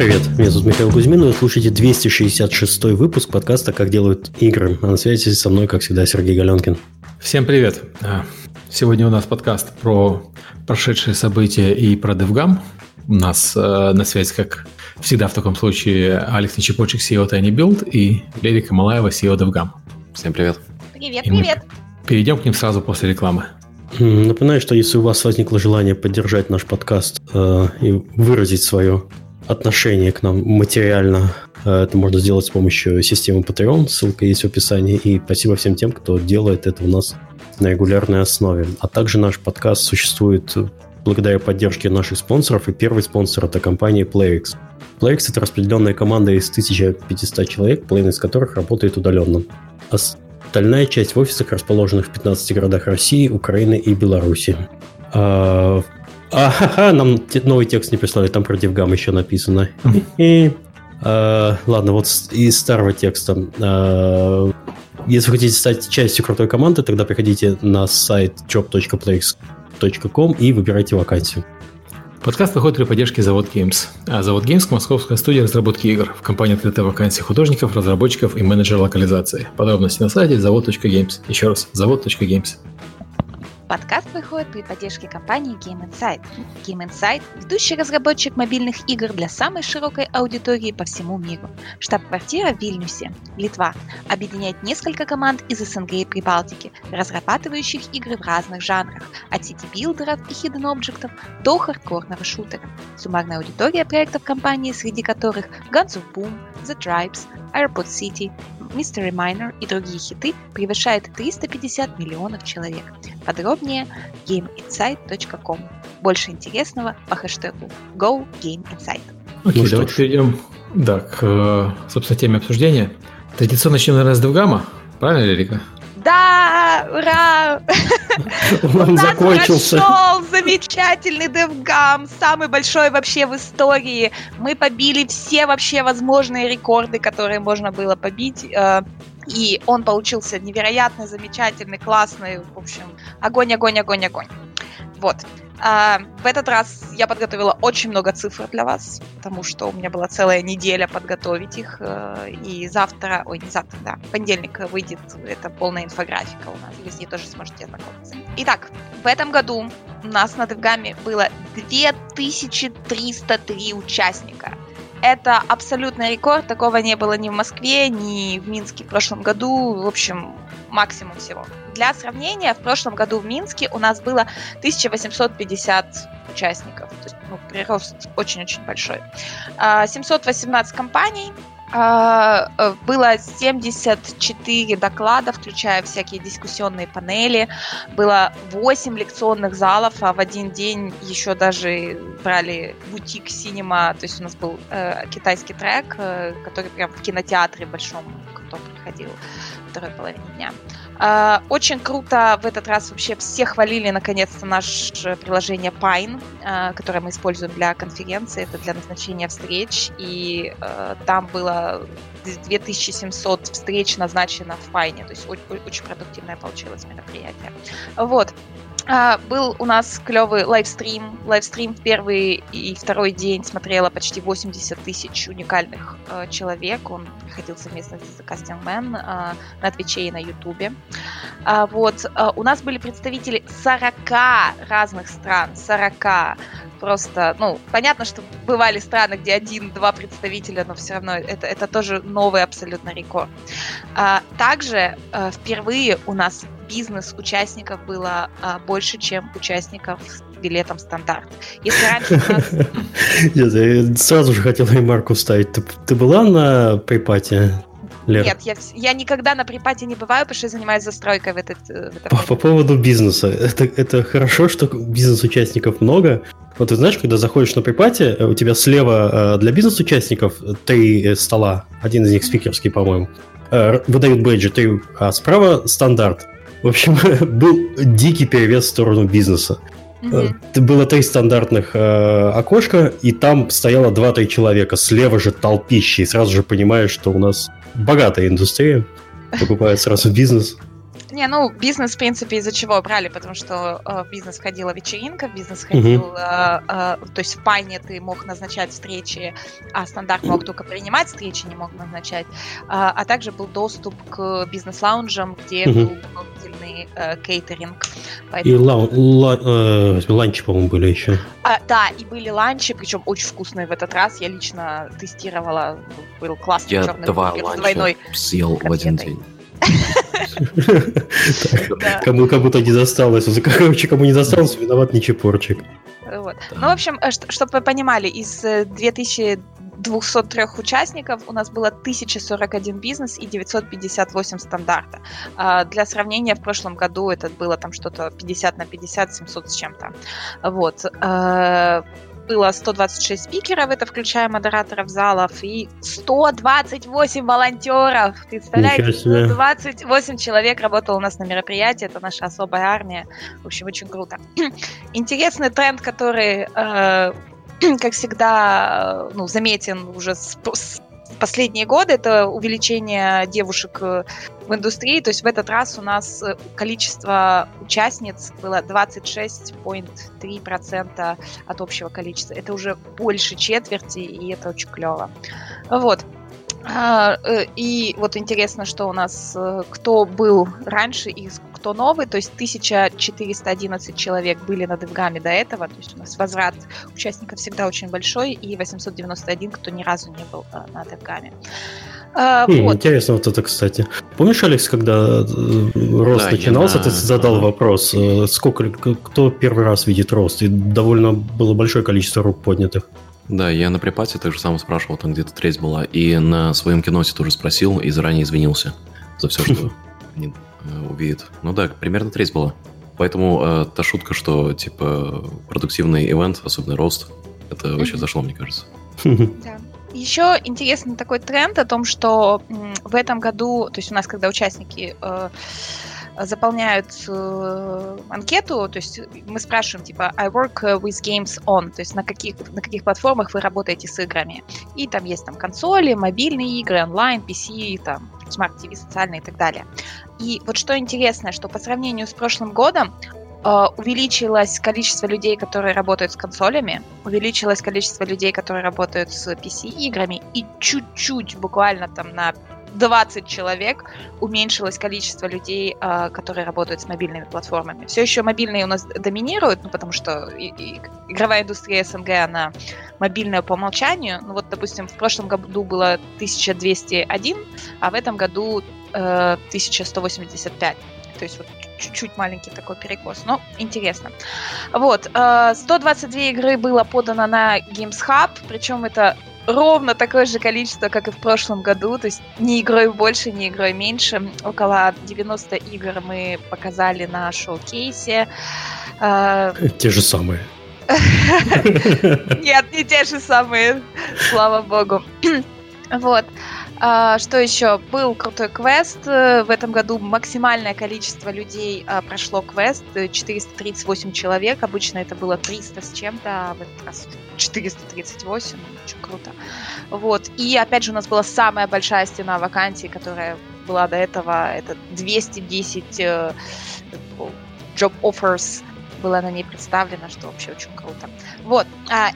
Привет, меня зовут Михаил Кузьмин, и вы слушаете 266-й выпуск подкаста «Как делают игры». А на связи со мной, как всегда, Сергей Галенкин. Всем привет. Сегодня у нас подкаст про прошедшие события и про DevGAMM. У нас на связи, как всегда в таком случае, Алекс Ничипорчик, CEO TinyBuild, и Лерика Маллаева, CEO DevGAMM. Всем привет. Привет. Перейдем к ним сразу после рекламы. Напоминаю, что если у вас возникло желание поддержать наш подкаст и выразить свое отношение к нам материально, это можно сделать с помощью системы Patreon, ссылка есть в описании, и спасибо всем тем, кто делает это у нас на регулярной основе. А также наш подкаст существует благодаря поддержке наших спонсоров, и первый спонсор — это компания PlayX. PlayX — это распределенная команда из 1500 человек, половина из которых работает удаленно. Остальная часть в офисах, расположенных в 15 городах России, Украины и Беларуси. Нам новый текст не прислали, там про DevGAMM еще написано. Ладно, вот из старого текста. Если вы хотите стать частью крутой команды, тогда приходите на сайт job.playx.com и выбирайте вакансию. Подкаст выходит при поддержке Завод Геймс. А Завод Геймс — московская студия разработки игр. В компании открыты вакансии художников, разработчиков и менеджера локализации. Подробности на сайте завод.games. Еще раз, завод.games. Подкаст выходит при поддержке компании Game Insight. Game Insight – ведущий разработчик мобильных игр для самой широкой аудитории по всему миру. Штаб-квартира в Вильнюсе, Литва, объединяет несколько команд из СНГ и Прибалтики, разрабатывающих игры в разных жанрах – от сити-билдеров и хидден-объектов до хардкорного шутера. Суммарная аудитория проектов компании, среди которых Guns of Boom, The Tribes, Airport City, Mystery Miner и другие хиты, превышает 350 миллионов человек. Подробнее gameinsight.com. Больше интересного по хэштегу GoGameInsight. Окей, давайте перейдем к, собственно, теме обсуждения. Традиционно начнем, наверное, с DevGAMM. Правильно, Лерика? Да, ура! Он закончился. У нас прошел замечательный DevGAMM, самый большой вообще в истории. Мы побили все вообще возможные рекорды, которые можно было побить. И он получился невероятно замечательный, классный. В общем, огонь. Вот. В этот раз я подготовила очень много цифр для вас, потому что у меня была целая неделя подготовить их, и в понедельник выйдет эта полная инфографика у нас, и с ней тоже сможете ознакомиться. Итак, в этом году у нас на DevGAMM было 2303 участника. Это абсолютный рекорд, такого не было ни в Москве, ни в Минске в прошлом году, в общем, максимум всего. Для сравнения, в прошлом году в Минске у нас было 1850 участников, то есть прирост очень-очень большой. 718 компаний, было 74 доклада, включая всякие дискуссионные панели, было 8 лекционных залов, а в один день еще даже брали бутик-синема, то есть у нас был китайский трек, который прям в кинотеатре большом, кто приходил во второй половине дня. Очень круто в этот раз вообще все хвалили наконец-то наше приложение Pine, которое мы используем для конференции, это для назначения встреч, и там было 2700 встреч назначено в Pine, то есть очень продуктивное получилось мероприятие. Вот. Был у нас клевый лайвстрим. Лайвстрим в первый и второй день смотрело почти 80 тысяч уникальных человек. Он проходил совместно с Dagestan Technologies на Твиче и на Ютубе. У нас были представители 40 разных стран. 40. Просто, понятно, что бывали страны, где 1-2 представителя, но все равно это тоже новый абсолютно рекорд. Также впервые у нас бизнес-участников было больше, чем участников с билетом стандарт. Если раньше у нас... Я сразу же хотела ремарку вставить. Ты была на припате? Лер. Нет, я никогда на припате не бываю, потому что я занимаюсь застройкой в этот... По поводу бизнеса. Это хорошо, что бизнес-участников много. Вот ты знаешь, когда заходишь на припате, у тебя слева для бизнес-участников 3 стола, один из них спикерский, по-моему, выдают бейджи, 3, а справа стандарт. В общем, был дикий перевес в сторону бизнеса. Mm-hmm. Было 3 стандартных окошка, и там стояло 2-3 человека. Слева же толпище, и сразу же понимаешь, что у нас богатая индустрия. Покупает сразу бизнес. Не, ну, бизнес, в принципе, из-за чего брали, потому что в бизнес входила вечеринка, в бизнес входил... то есть в Pine ты мог назначать встречи, а стандарт мог только принимать встречи, не мог назначать. А также был доступ к бизнес-лаунжам, где был дополнительный кейтеринг. Поэтому... И ланчи, по-моему, были еще. Да, и были ланчи, причем очень вкусные в этот раз. Я лично тестировала, был классный черный бургер с двойной съел конфетой. В один день. Кому-то не засталось. Короче, кому не засталось, виноват Ничипорчик. Ну, в общем, чтобы вы понимали, из 2203 участников у нас было 1041 бизнес и 958 стандарта. Для сравнения, в прошлом году это было там что-то 50/50, 700 с чем-то. Вот. Было 126 спикеров, это включая модераторов залов, и 128 волонтеров. Представляете, 128 человек работало у нас на мероприятии, это наша особая армия. В общем, очень круто. Интересный тренд, который, как всегда, ну, заметен уже с последние годы, это увеличение девушек в индустрии. То есть в этот раз у нас количество участниц было 26.3% от общего количества. Это уже больше четверти, и это очень клево. Вот. И вот интересно, что у нас, кто был раньше и кто новый, то есть 1411 человек были на DevGAMM до этого, то есть у нас возврат участников всегда очень большой, и 891, кто ни разу не был на DevGAMM. Вот. Интересно вот это, кстати. Помнишь, Алекс, когда рост начинался, ты задал вопрос, кто первый раз видит рост, и довольно было большое количество рук поднятых. Да, я на припате так же сам спрашивал, там где-то треть была, и на своем киносе тоже спросил и заранее извинился за все, что они увидят. Ну да, примерно треть была. Поэтому та шутка, что типа продуктивный ивент, особенно рост, это вообще зашло, мне кажется. Да. Еще интересный такой тренд о том, что в этом году, то есть у нас, когда участники... заполняют анкету, то есть мы спрашиваем, типа, I work with games on, то есть на каких платформах вы работаете с играми. И там есть там консоли, мобильные игры, онлайн, PC, там, Smart TV, социальные и так далее. И вот что интересно, что по сравнению с прошлым годом увеличилось количество людей, которые работают с консолями, увеличилось количество людей, которые работают с PC-играми, и чуть-чуть, буквально там на 20 человек уменьшилось количество людей, которые работают с мобильными платформами. Все еще мобильные у нас доминируют, ну, потому что игровая индустрия СНГ, она мобильная по умолчанию. Ну, вот, допустим, в прошлом году было 1201, а в этом году 1185. То есть вот чуть-чуть маленький такой перекос, но интересно. Вот, 122 игры было подано на Games Hub, причем это ровно такое же количество, как и в прошлом году, то есть ни игрой больше, ни игрой меньше. Около 90 игр мы показали на шоу-кейсе. Те же самые. Нет, не те же самые, слава богу. Вот. Что еще? Был крутой квест. В этом году максимальное количество людей прошло квест. 438 человек. Обычно это было 300 с чем-то, а в этот раз 438. Очень круто. Вот. И опять же у нас была самая большая стена вакансий, которая была до этого. Это 210 job offers. Было на ней представлено, что вообще очень круто. Вот.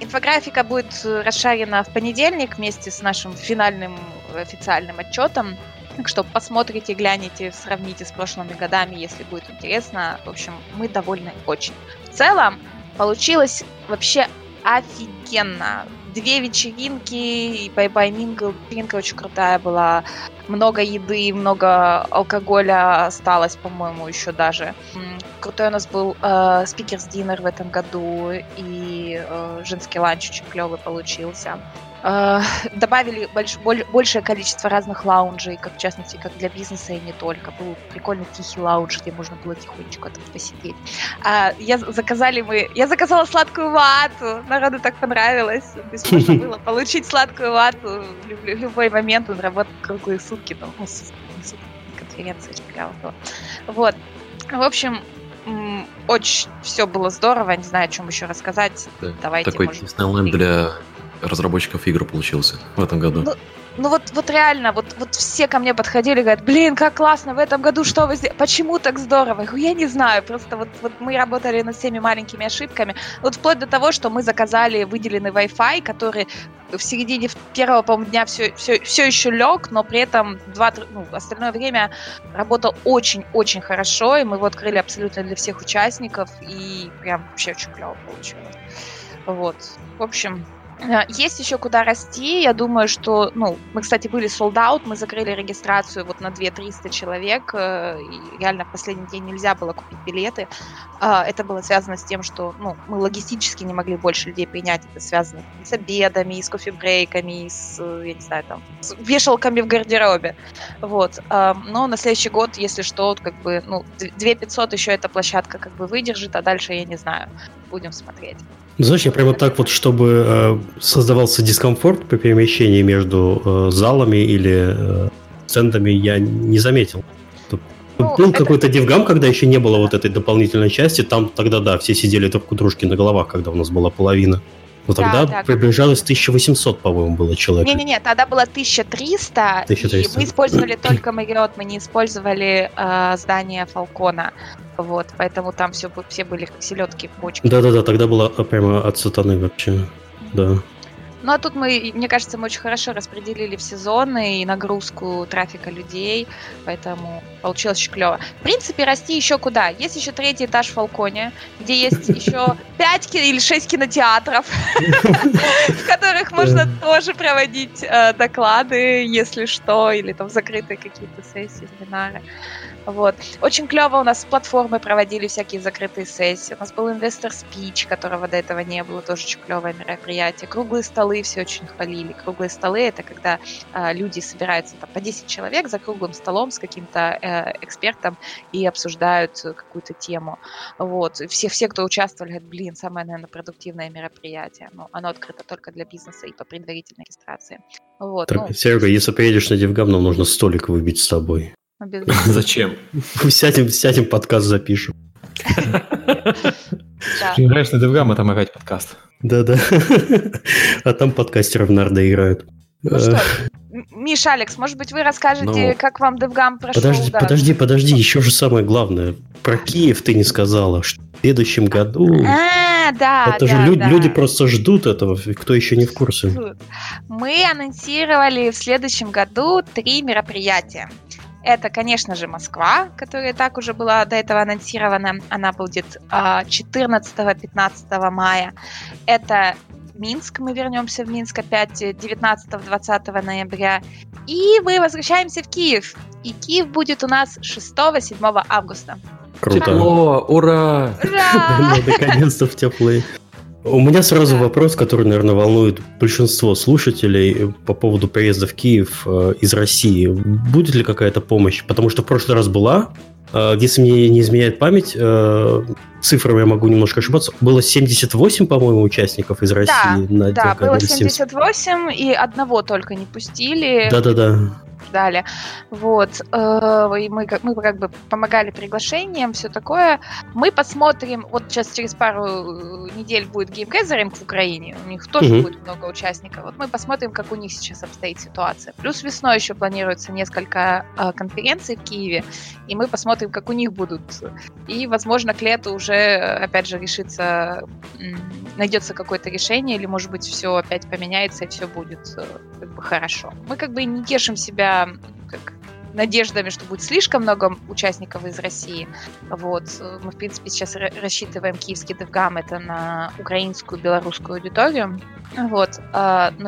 Инфографика будет расшарена в понедельник вместе с нашим финальным официальным отчетом. Так что посмотрите, гляните, сравните с прошлыми годами, если будет интересно. В общем, мы довольны очень. В целом, получилось вообще офигенно. 2 вечеринки, и Bye-Bye Mingle, вечеринка очень крутая была. Много еды, много алкоголя осталось, по-моему, еще даже. Крутой у нас был Speakers Dinner в этом году, и женский ланч очень клевый получился. Добавили большее количество разных лаунжей, как в частности, как для бизнеса и не только. Был прикольный тихий лаунж, где можно было тихонечко там посидеть. Я заказала сладкую вату, народу так понравилось. Бесплатно было получить сладкую вату в любой момент, он работает круглые сутки, там, ну, конференция очень клевая была. Вот, в общем... Очень все было здорово, не знаю, о чем еще рассказать. Да. Давайте, такой Диснейленд для разработчиков игр получился в этом году. Ну, Ну вот реально, вот все ко мне подходили и говорят: блин, как классно, в этом году что вы сделали? Почему так здорово? Я не знаю, просто вот мы работали над всеми маленькими ошибками. Вот вплоть до того, что мы заказали выделенный Wi-Fi, который в середине первого, по-моему, дня все еще лег, но при этом остальное время работал очень-очень хорошо, и мы его открыли абсолютно для всех участников, и прям вообще очень клево получилось. Вот, в общем... Есть еще куда расти, я думаю, что, мы, кстати, были sold out, мы закрыли регистрацию на 200-300 человек, и реально в последний день нельзя было купить билеты, это было связано с тем, что, мы логистически не могли больше людей принять, это связано с обедами, с кофе-брейками, с, я не знаю, с вешалками в гардеробе, но на следующий год, если что, 2500 еще эта площадка выдержит, а дальше я не знаю, будем смотреть. Знаешь, я прямо так чтобы создавался дискомфорт при перемещении между залами или стендами, я не заметил. Был какой-то DevGAMM, когда еще не было этой дополнительной части, там тогда, все сидели друг у дружки на головах, когда у нас была половина. Но тогда приближалось 1800, по-моему, было человек. Не-не-не, тогда было 1300, и мы использовали только Marriott, мы не использовали здание Falcon. Поэтому там все были как селедки в бочке. Да-да-да, тогда было прямо от сатаны вообще, да. Ну, а тут мне кажется, мы очень хорошо распределили все зоны и нагрузку трафика людей, поэтому получилось очень клево. В принципе, расти еще куда. Есть еще 3-й этаж в Фалконе, где есть еще 5 или 6 кинотеатров, в которых можно тоже проводить доклады, если что, или там закрытые какие-то сессии, семинары. Очень клево у нас с платформы проводили всякие закрытые сессии. У нас был инвестор-спич, которого до этого не было, тоже очень клевое мероприятие. Круглые столы все очень хвалили. Круглые столы — это когда люди собираются по 10 человек за круглым столом с каким-то экспертом и обсуждают какую-то тему. Все, кто участвовали, говорят: блин, самое, наверное, продуктивное мероприятие. Оно открыто только для бизнеса и по предварительной регистрации. Серега, если приедешь на DevGAMM, нам нужно столик выбить с собой. Зачем? Сядем, подкаст запишем. Играешь на DevGAMM, а там играть подкаст. Да-да. А там подкастеров нарды играют. Ну что, Миш, Алекс, может быть, вы расскажете, как вам DevGAMM прошел? Подожди, еще же самое главное. Про Киев ты не сказала. В следующем году... Люди просто ждут этого, кто еще не в курсе. Мы анонсировали в следующем году 3 мероприятия. Это, конечно же, Москва, которая и так уже была до этого анонсирована. Она будет 14-15 мая. Это Минск. Мы вернемся в Минск опять 19-20 ноября. И мы возвращаемся в Киев. И Киев будет у нас 6-7 августа. Круто. Тепло, ура! Ура! Наконец-то в теплые. У меня сразу вопрос, который, наверное, волнует большинство слушателей по поводу приезда в Киев из России. Будет ли какая-то помощь? Потому что в прошлый раз была, если мне не изменяет память, цифрами я могу немножко ошибаться, было 78, по-моему, участников из России. Было 78, и одного только не пустили. Да-да-да. Далее. И мы помогали приглашением, все такое. Мы посмотрим, сейчас через пару недель будет геймгезеринг в Украине, у них тоже будет много участников. Мы посмотрим, как у них сейчас обстоит ситуация. Плюс весной еще планируется несколько конференций в Киеве, и мы посмотрим, как у них будут. И, возможно, к лету уже, опять же, решится, найдется какое-то решение, или, может быть, все опять поменяется, и все будет хорошо. Мы не тешим себя надеждами, что будет слишком много участников из России. Мы, в принципе, сейчас рассчитываем киевский DevGAMM это на украинскую, белорусскую аудиторию. Но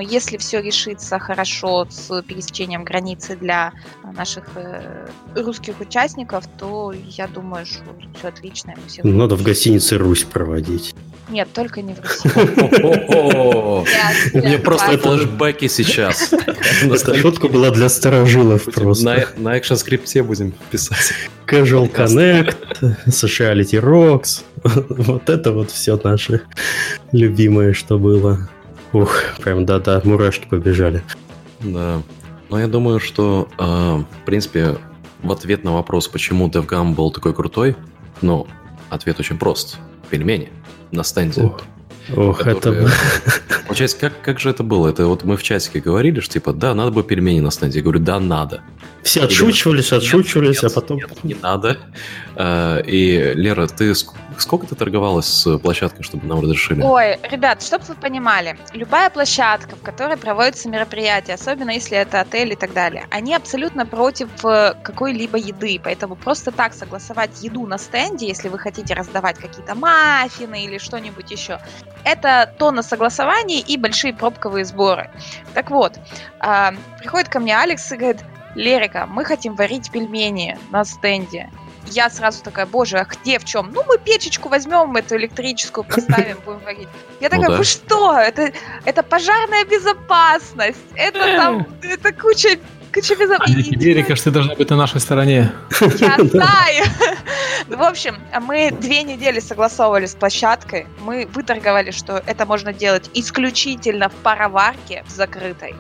если все решится хорошо с пересечением границы для наших русских участников, то я думаю, что все отлично. Надо в гостинице «Русь» проводить. Нет, только не в России. У меня просто флешбеки сейчас. Шутка была для старожилов просто. На экшн-скрипте будем писать. Casual Connect, Sociality Rocks. Это все наше любимое, что было. Ух, прям да-да, мурашки побежали. Да. Но я думаю, что, в принципе, в ответ на вопрос, почему DevGAMM был такой крутой, ответ очень прост. Пельмени на стенде. Ох, которые... это... Получается, как же это было? Это вот мы в чатике говорили, что типа, да, надо бы пельмени на стенде. Я говорю, да, надо. Все отшучивались, а потом... Нет, не надо. И, Лера, ты сколько ты торговалась с площадкой, чтобы нам разрешили? Ой, ребят, чтобы вы понимали, любая площадка, в которой проводятся мероприятия, особенно если это отель и так далее, они абсолютно против какой-либо еды, поэтому просто так согласовать еду на стенде, если вы хотите раздавать какие-то маффины или что-нибудь еще, это тонна согласований и большие пробковые сборы. Так вот, приходит ко мне Алекс и говорит: Лерика, мы хотим варить пельмени на стенде. Я сразу такая: боже, а где, в чем? Ну, мы печечку возьмем, эту электрическую поставим, будем варить. Я такая: вы что? Это пожарная безопасность. Это там, это куча безопасности. Лерика, ты должна быть на нашей стороне. Я знаю. В общем, мы 2 недели согласовывали с площадкой. Мы выторговали, что это можно делать исключительно в пароварке, в закрытой.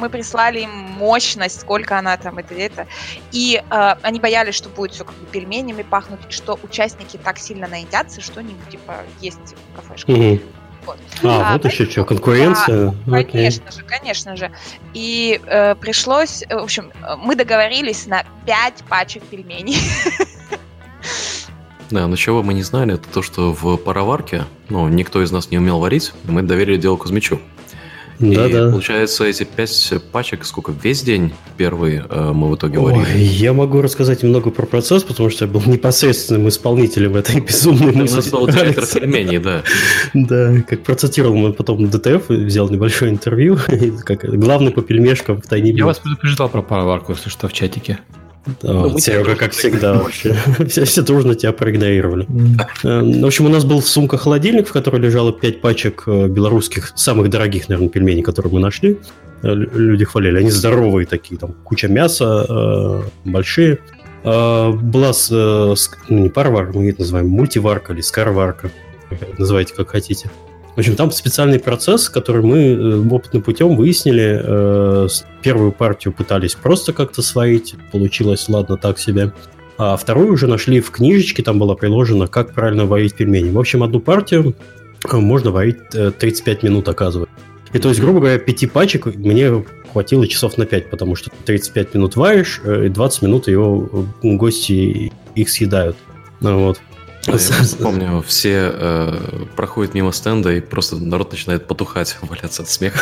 Мы прислали им мощность, сколько она там, это. И они боялись, что будет все как бы пельменями пахнуть, и что участники так сильно наедятся, что-нибудь типа есть в кафешке. Mm-hmm. Вот. Вот еще что, конкуренция? Да, конечно же. И пришлось, в общем, мы договорились на 5 пачек пельменей. Да, но чего мы не знали, это то, что в пароварке, ну, никто из нас не умел варить, мы доверили дело Кузьмичу. Да. Получается, эти 5 пачек, сколько, весь день первый мы в итоге варили? Ой, я могу рассказать немного про процесс, потому что я был непосредственным исполнителем этой безумной мысли. У нас был директор пельменей, да. Да, как процитировал, он потом ДТФ взял небольшое интервью, как главный по пельмешкам в TinyBuild. Я вас предупреждал про пароварку, если что, в чатике. Да, Серега, как всегда, вообще. Все дружно тебя проигнорировали. В общем, у нас был сумка-холодильник, в которой лежало 5 пачек белорусских, самых дорогих, наверное, пельменей, которые мы нашли. Люди хвалили. Они здоровые такие, там куча мяса, большие. Была, не пароварка, мы это называем, мультиварка или скороварка. Называйте, как хотите. В общем, там специальный процесс, который мы опытным путем выяснили. Первую партию пытались просто как-то сварить, получилось, ладно, так себе. А вторую уже нашли в книжечке, там было приложено, как правильно варить пельмени. В общем, одну партию можно варить 35 минут, оказывается. И то есть, грубо говоря, 5 пачек мне хватило часов на 5, потому что 35 минут варишь, и 20 минут его гости их съедают. Вот. Я помню, все проходят мимо стенда, и просто народ начинает потухать, валяться от смеха.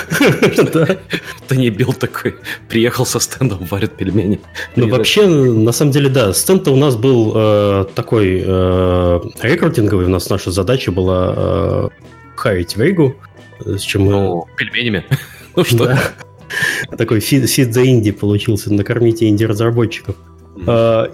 TinyBuild такой приехал со стендом, варит пельмени. Ну вообще, на самом деле, да, стенд-то у нас был такой рекрутинговый. У нас наша задача была харить в Ригу. Ну, пельменями. Ну что? Такой feed the indie получился, накормите инди-разработчиков.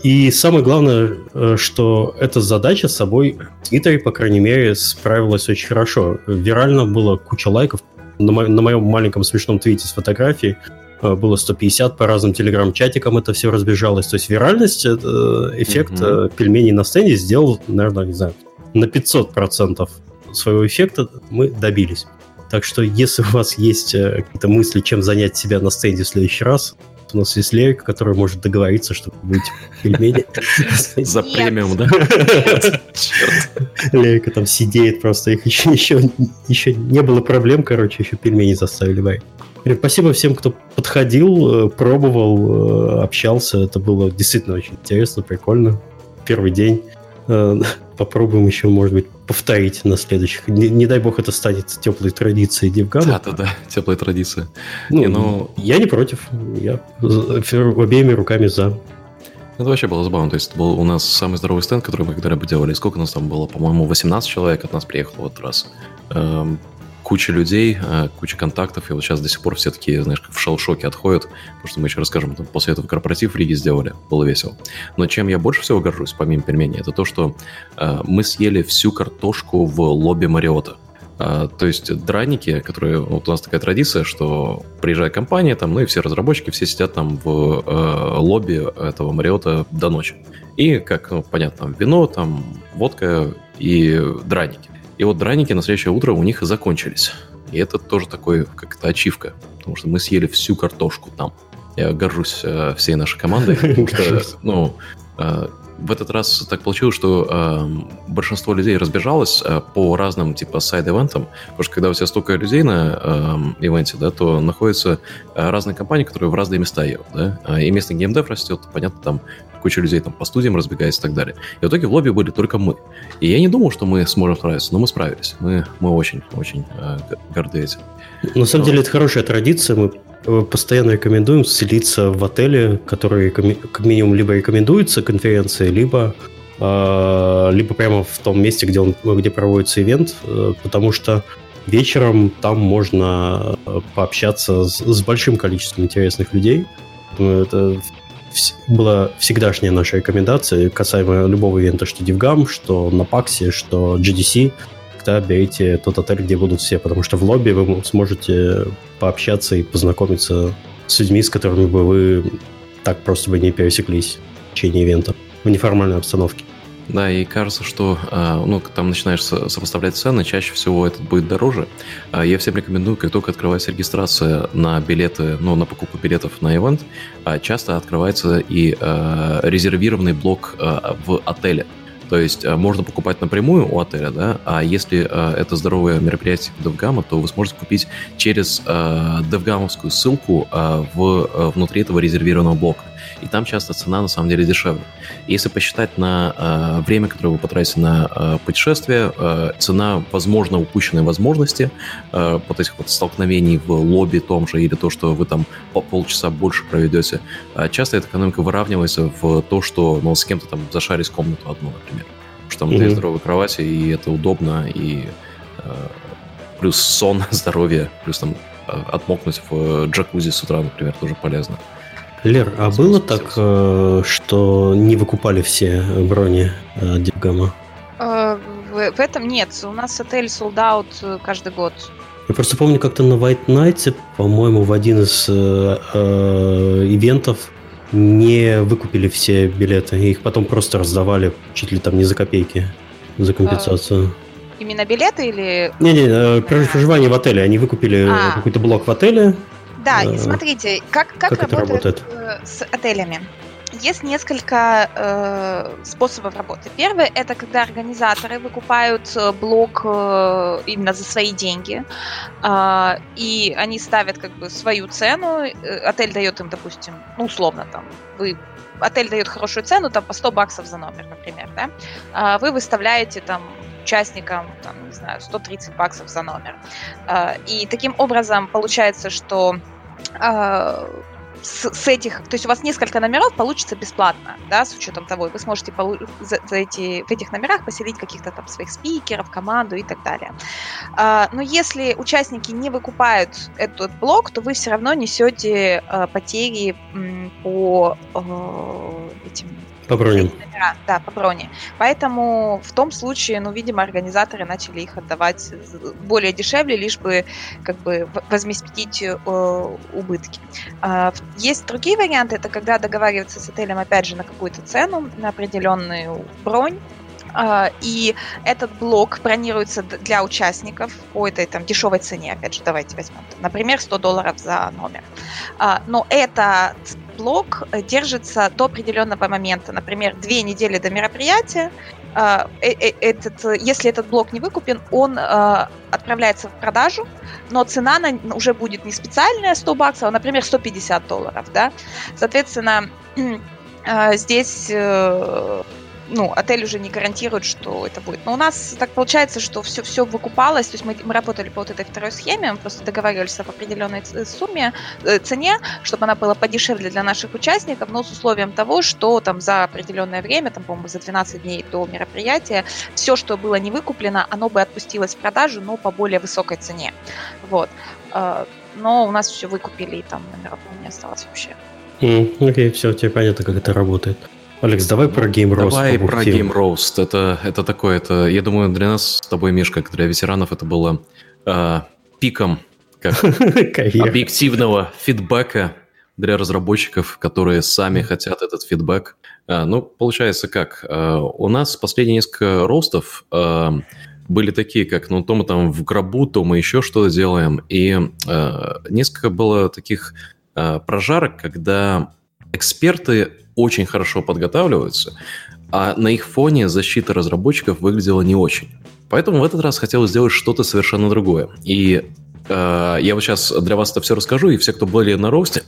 И самое главное, что эта задача с собой в Твиттере, по крайней мере, справилась очень хорошо. Вирально было куча лайков. На моем маленьком смешном твите с фотографией было 150, по разным телеграм-чатикам это все разбежалось. То есть виральность, эффект пельменей на стенде сделал, наверное, не знаю, на 500% своего эффекта мы добились. Так что если у вас есть какие-то мысли, чем занять себя на стенде в следующий раз... У нас есть Лерика, которая может договориться, чтобы быть пельмени. За премиум, да? Лерика там сидеет просто. Их еще не было проблем, короче, еще пельмени заставили варить. Спасибо всем, кто подходил, пробовал, общался. Это было действительно очень интересно, прикольно. Первый день. Попробуем еще, может быть, повторить на следующих. Не дай бог, это станет теплой традицией DevGAMM. Да, теплая традиция. Я не против. Я обеими руками за. Это вообще было забавно. То есть, это был у нас самый здоровый стенд, который мы когда-либо делали. Сколько у нас там было? По-моему, 18 человек от нас приехало в этот раз. Куча людей, куча контактов, и вот сейчас до сих пор все такие, знаешь, как в шелшоке отходят, потому что мы еще расскажем, там, после этого корпоратив в Риге сделали, было весело. Но чем я больше всего горжусь, помимо пельменей, это то, что мы съели всю картошку в лобби Марриотта. То есть драники, которые... Вот у нас такая традиция, что приезжает компания, там, ну и все разработчики, все сидят там в лобби этого Марриотта до ночи. И, как, ну, понятно, вино, там, водка и драники. И вот драники на следующее утро у них и закончились. И это тоже такой, как-то ачивка. Потому что мы съели всю картошку там. Я горжусь всей нашей командой. Потому что, ну, в этот раз так получилось, что большинство людей разбежалось по разным типа сайд-эвентам, потому что когда у тебя столько людей на ивенте, да, то находятся разные компании, которые в разные места едут, да, и местный геймдев растет, понятно, там куча людей там по студиям разбегается и так далее. И в итоге в лобби были только мы. И я не думал, что мы сможем справиться, но мы справились. Мы очень-очень горды этим. На самом деле это хорошая традиция. Мы постоянно рекомендуем селиться в отеле, который как минимум либо рекомендуется конференции, либо прямо в том месте, где проводится ивент, потому что вечером там можно пообщаться с большим количеством интересных людей. Это была всегдашняя наша рекомендация касаемо любого ивента, что DevGAMM, что на PAX, что GDC. Тогда берите тот отель, где будут все, потому что в лобби вы сможете пообщаться и познакомиться с людьми, с которыми бы вы так просто бы не пересеклись в течение ивента в неформальной обстановке. Да, и кажется, что там начинаешь сопоставлять цены, чаще всего это будет дороже. Я всем рекомендую, как только открывается регистрация на билеты, на покупку билетов на ивент, часто открывается и резервированный блок в отеле. То есть можно покупать напрямую у отеля, да, а если это здоровое мероприятие DevGAMM, то вы сможете купить через DevGAMM-овскую ссылку внутри этого резервированного блока. И там часто цена на самом деле дешевле. Если посчитать на время, которое вы потратите на путешествие, цена, возможно, упущенной возможности вот этих вот столкновений в лобби том же или то, что вы там полчаса больше проведете, часто эта экономика выравнивается в то, что с кем-то там зашарить комнату одну, например. Потому что там две здоровые кровати, и это удобно, и плюс сон, здоровье, плюс там отмокнуть в джакузи с утра, например, тоже полезно. Лер, а было так, что не выкупали все брони DevGAMM? В этом нет. У нас отель sold out каждый год. Я просто помню, как-то на White Night, по-моему, в один из ивентов не выкупили все билеты. Их потом просто раздавали чуть ли там не за копейки, за компенсацию. Именно билеты или... Не-не, проживание в отеле. Они выкупили какой-то блок в отеле. Да, и смотрите, как работает с отелями. Есть несколько способов работы. Первый – это когда организаторы выкупают блок именно за свои деньги, и они ставят как бы свою цену. Отель дает им, допустим, отель дает хорошую цену, там по $100 за номер, например, да? Вы выставляете там участникам, там, не знаю, $130 за номер. И таким образом получается, что с этих, то есть у вас несколько номеров получится бесплатно, да, с учетом того, вы сможете в этих номерах поселить каких-то там своих спикеров, команду и так далее. Но если участники не выкупают этот блок, то вы все равно несете потери по этим... По броне. Да, по броне. Поэтому в том случае, видимо, организаторы начали их отдавать более дешевле, лишь бы как бы возместить убытки. Есть другие варианты, это когда договариваться с отелем, опять же, на какую-то цену, на определенную бронь. И этот блок бронируется для участников по этой там дешевой цене, опять же, давайте возьмем, например, $100 за номер. Но этот блок держится до определенного момента, например, 2 недели до мероприятия. Если этот блок не выкупен, он отправляется в продажу, но цена уже будет не специальная $100, а, например, $150, да? Соответственно, здесь... отель уже не гарантирует, что это будет. Но у нас так получается, что все выкупалось, то есть мы работали по вот этой второй схеме, мы просто договаривались об определенной цене, чтобы она была подешевле для наших участников, но с условием того, что там за определенное время, там, по-моему, за 12 дней до мероприятия, все, что было не выкуплено, оно бы отпустилось в продажу, но по более высокой цене. Вот. Но у нас все выкупили, и там номеров не осталось вообще. Окей, все, тебе понятно, как это работает. Алекс, давай про геймроуст. Давай про геймроуст. Это такое, я думаю, для нас с тобой, Миш, как для ветеранов, это было пиком объективного фидбэка для разработчиков, которые сами хотят этот фидбэк. Получается как? У нас последние несколько роустов были такие, как, то мы там в гробу, то мы еще что-то делаем. И несколько было таких прожарок, когда эксперты очень хорошо подготавливаются, а на их фоне защита разработчиков выглядела не очень. Поэтому в этот раз хотелось сделать что-то совершенно другое. И я вот сейчас для вас это все расскажу, и все, кто были на росте,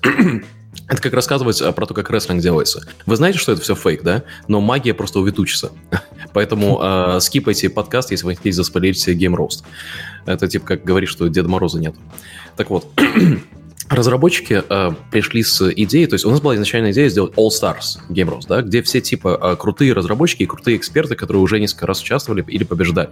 это как рассказывать про то, как рестлинг делается. Вы знаете, что это все фейк, да? Но магия просто увятучится. Поэтому скипайте подкаст, если вы хотите заспойлерить геймроуст. Это типа как говорить, что Деда Мороза нет. Так вот, разработчики пришли с идеей, то есть у нас была изначальная идея сделать All Stars Game Roast, да, где все типа крутые разработчики и крутые эксперты, которые уже несколько раз участвовали или побеждали.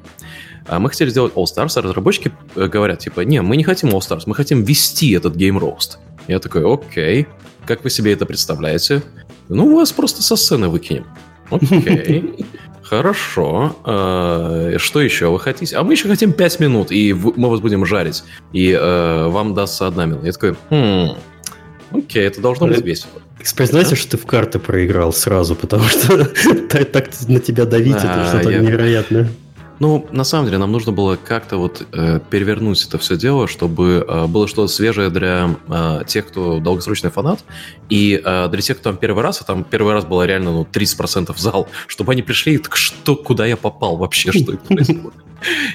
Мы хотели сделать All Stars, а разработчики говорят, типа, не, мы не хотим All Stars, мы хотим вести этот Game Roast. Я такой, окей, как вы себе это представляете? Ну, вас просто со сцены выкинем. Окей. Хорошо. Что еще вы хотите? А мы еще хотим 5 минут, и мы вас будем жарить. И вам дастся 1 минута. Я такой, окей, это должно быть весело. Признайся, что ты в карты проиграл сразу, потому что так на тебя давить, это что-то невероятное. Ну, на самом деле, нам нужно было как-то вот перевернуть это все дело, чтобы было что-то свежее для тех, кто долгосрочный фанат, и для тех, кто там первый раз, а там первый раз было реально 30% зал, чтобы они пришли и так, что, куда я попал вообще, что это происходит.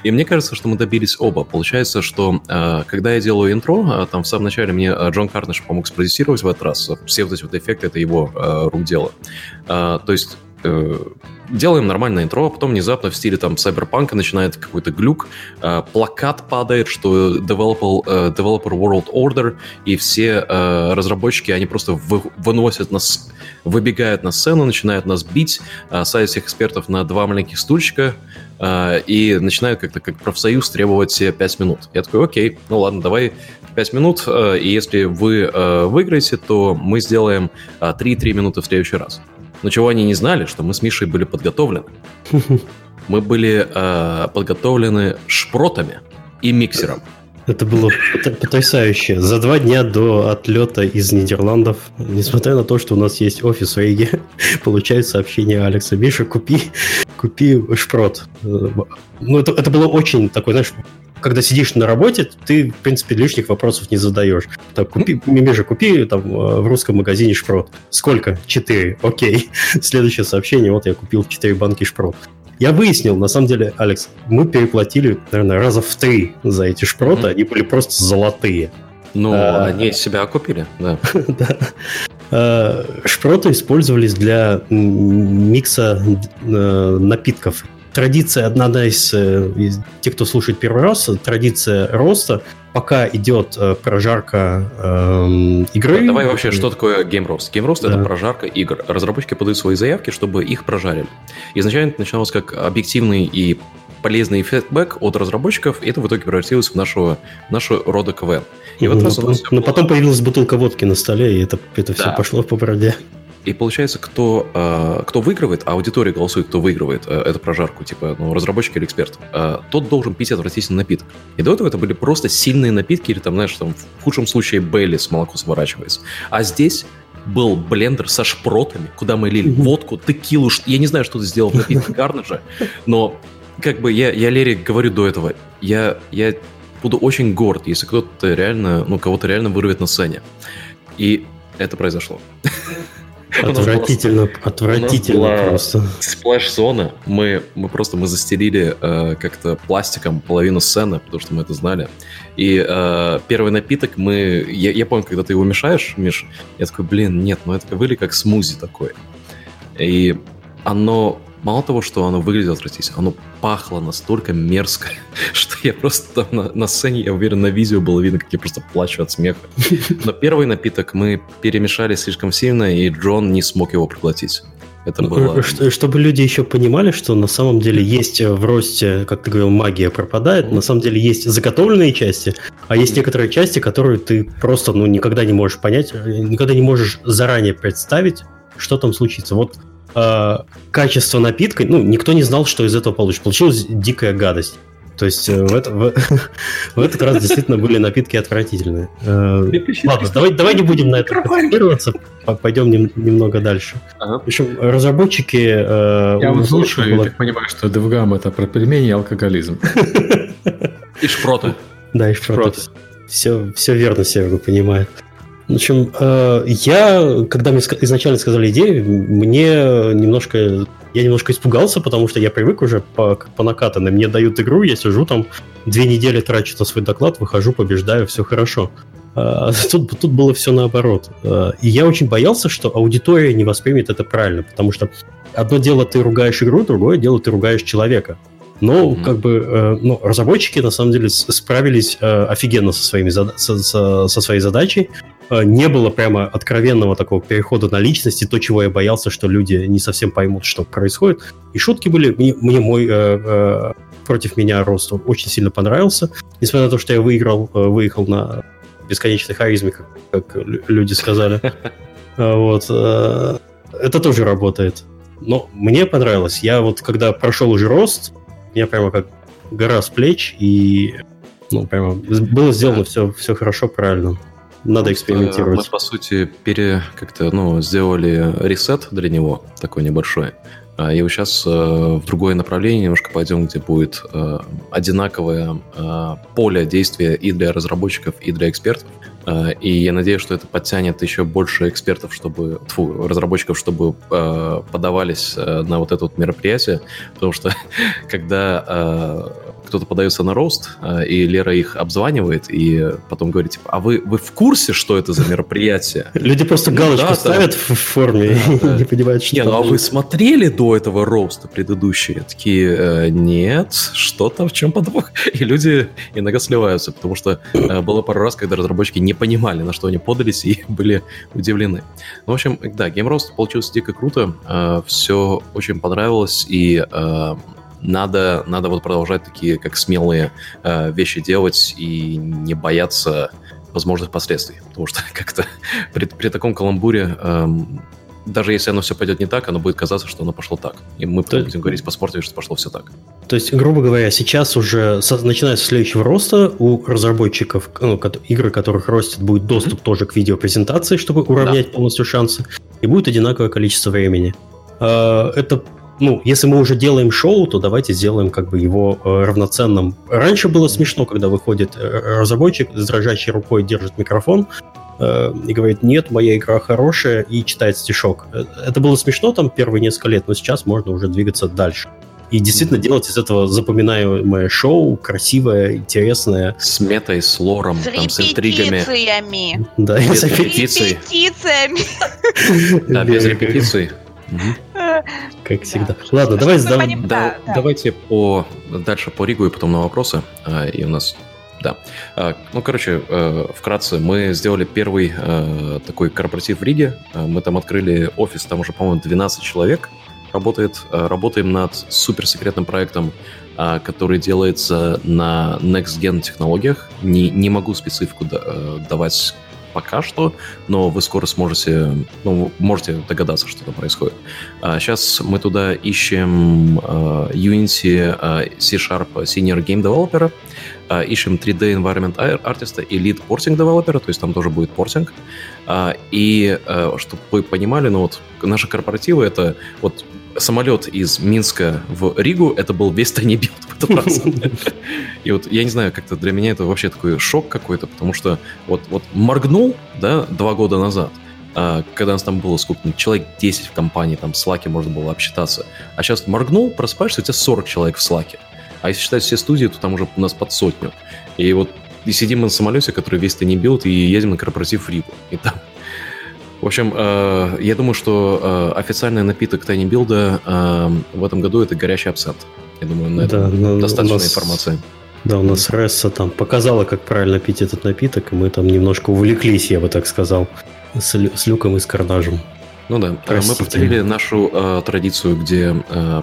И мне кажется, что мы добились оба. Получается, что когда я делаю интро, там в самом начале мне Джон Карнеш помог спродюсировать в этот раз. Все вот эти вот эффекты, это его рук дело. То есть делаем нормальное интро, а потом внезапно в стиле там Cyberpunk начинает какой-то глюк, плакат падает, что Developer World Order, и все разработчики, они просто выносят нас, выбегают на сцену, начинают нас бить, садят всех экспертов на 2 маленьких стульчика, и начинают как-то как профсоюз требовать себе 5 минут. Я такой, окей, ну ладно, давай 5 минут, и если вы выиграете, то мы сделаем 3-3 минуты в следующий раз. Но чего они не знали, что мы с Мишей были подготовлены. Мы были подготовлены шпротами и миксером. Это было потрясающе. За 2 дня до отлета из Нидерландов, несмотря на то, что у нас есть офис в Риге, получают сообщение Алекса. Миша, купи шпрот. Ну, это было очень такое, знаешь... Когда сидишь на работе, ты, в принципе, лишних вопросов не задаешь. Так, купи там, в русском магазине шпрот. Сколько? 4. Окей. Следующее сообщение. Вот я купил 4 банки шпрот. Я выяснил, на самом деле, Алекс, мы переплатили, наверное, раза в 3 за эти шпроты. Mm-hmm. Они были просто золотые. Ну, они себя окупили, да. Да. Шпроты использовались для микса напитков. Традиция, одна из тех, кто слушает первый раз, традиция роста, пока идет прожарка игры. Давай вообще, что такое геймрост? Геймрост — это прожарка игр. Разработчики подают свои заявки, чтобы их прожарили. Изначально это начиналось как объективный и полезный фидбэк от разработчиков, и это в итоге превратилось в нашу рода КВН. Но потом появилась бутылка водки на столе, и это все пошло по бороде. И получается, кто выигрывает, а аудитория голосует, кто выигрывает эту прожарку, типа разработчик или эксперт, тот должен пить отвратительный напиток. И до этого это были просто сильные напитки, или там, знаешь, там, в худшем случае Бейли с молоко сворачивается. А здесь был блендер со шпротами, куда мы лили водку, текилу, я не знаю, что ты сделал в напитке Карнеджа, но как бы я Лере говорю до этого, я буду очень горд, если кто-то реально, кого-то реально вырвет на сцене. И это произошло. Отвратительно просто. Сплэш-зона. Мы застелили как-то пластиком половину сцены, потому что мы это знали. И первый напиток я помню, когда ты его мешаешь, Миш, я такой, блин, нет, это выглядит как смузи такое. И оно... Мало того, что оно выглядело отвратительно, оно пахло настолько мерзко, что я просто там на сцене, я уверен, на видео было видно, как я просто плачу от смеха. Но первый напиток мы перемешали слишком сильно, и Джон не смог его проглотить. Это было... Чтобы люди еще понимали, что на самом деле есть в росте, как ты говорил, магия пропадает, на самом деле есть заготовленные части, а есть некоторые части, которые ты просто никогда не можешь понять, никогда не можешь заранее представить, что там случится. Вот качество напитка, никто не знал, что из этого получится. Получилась дикая гадость. То есть в этот раз действительно были напитки отвратительные. Ладно, давай не будем на это концентрироваться, пойдем немного дальше. В общем, разработчики... Я вот слушаю и так понимаю, что DevGAMM — это про пельмени и алкоголизм. И шпроты. Да, и шпроты. Все верно, Серега понимает. В общем, когда мне изначально сказали идею, мне немножко я немножко испугался, потому что я привык уже по накатанной. Мне дают игру, я сижу там, 2 недели трачу на свой доклад, выхожу, побеждаю, все хорошо. Тут было все наоборот. И я очень боялся, что аудитория не воспримет это правильно, потому что одно дело ты ругаешь игру, другое дело ты ругаешь человека. Но как бы разработчики на самом деле справились офигенно со своей задачей. Не было прямо откровенного такого перехода на личности, то, чего я боялся, что люди не совсем поймут, что происходит. И шутки были. Мне мой против меня рост очень сильно понравился. Несмотря на то, что я выехал на бесконечной харизме, как люди сказали. Вот. Это тоже работает. Но мне понравилось. Я вот, когда прошел уже рост, я прямо как гора с плеч, и прямо было сделано все хорошо, правильно. Надо экспериментировать. Мы, по сути, сделали ресет для него, такой небольшой. И вот сейчас в другое направление немножко пойдем, где будет одинаковое поле действия и для разработчиков, и для экспертов. И я надеюсь, что это подтянет еще больше экспертов, разработчиков, чтобы подавались на вот это вот мероприятие. Потому что когда кто-то подается на рост, и Лера их обзванивает, и потом говорит, типа, а вы в курсе, что это за мероприятие? Люди просто галочку ставят в форме и не понимают, что... Не, а вы смотрели до этого роста предыдущие? Такие, нет, что-то в чем подвох? И люди иногда сливаются, потому что было пару раз, когда разработчики не понимали, на что они подались, и были удивлены. Ну, в общем, да, геймрост получился дико круто, все очень понравилось, и... Надо вот продолжать такие, как смелые вещи делать и не бояться возможных последствий. Потому что как-то при таком каламбуре, даже если оно все пойдет не так, оно будет казаться, что оно пошло так. И мы потом будем говорить по спорту, что пошло все так. То есть, грубо говоря, сейчас уже, начиная со следующего роста, у разработчиков, игры, которых ростят, будет доступ тоже к видеопрезентации, чтобы уравнять полностью шансы, и будет одинаковое количество времени. Это... если мы уже делаем шоу, то давайте сделаем как бы его равноценным. Раньше было смешно, когда выходит разработчик, с дрожащей рукой держит микрофон и говорит, нет, моя игра хорошая, и читает стишок. Это было смешно там первые несколько лет, но сейчас можно уже двигаться дальше. И действительно делать из этого запоминаемое шоу, красивое, интересное. С метой, с лором, с интригами. С репетициями. Да, с репетициями. Да, без репетиций. Как всегда. Ладно, давайте дальше по Ригу и потом на вопросы. И у нас... Да. Вкратце, мы сделали первый такой корпоратив в Риге. Мы там открыли офис, там уже, по-моему, 12 человек работает. Работаем над суперсекретным проектом, который делается на next-gen технологиях. Не могу специфику давать... пока что, но вы скоро можете догадаться, что там происходит. Сейчас мы туда ищем Unity, C-Sharp Senior Game Developer, ищем 3D Environment Artist и Lead Porting Developer, то есть там тоже будет портинг. И чтобы вы понимали, наши корпоративы — это вот самолет из Минска в Ригу, это был весь TinyBuild в этот раз. И вот, я не знаю, как-то для меня это вообще такой шок какой-то, потому что вот моргнул, да, 2 года назад, когда нас там было сколько, человек 10 в компании, там в Слаке можно было обсчитаться, а сейчас моргнул, просыпаешься, у тебя 40 человек в Слаке, а если считать все студии, то там уже у нас под 100. И вот и сидим мы на самолете, который весь TinyBuild, и едем на корпоратив в Ригу, и там... В общем, я думаю, что официальный напиток TinyBuild в этом году — это горячий абсент. Я думаю, на это достаточно информации. Да, у нас Ресса там показала, как правильно пить этот напиток, и мы там немножко увлеклись, я бы так сказал, с Люком и с Карнажем. Ну да, мы повторили нашу традицию, где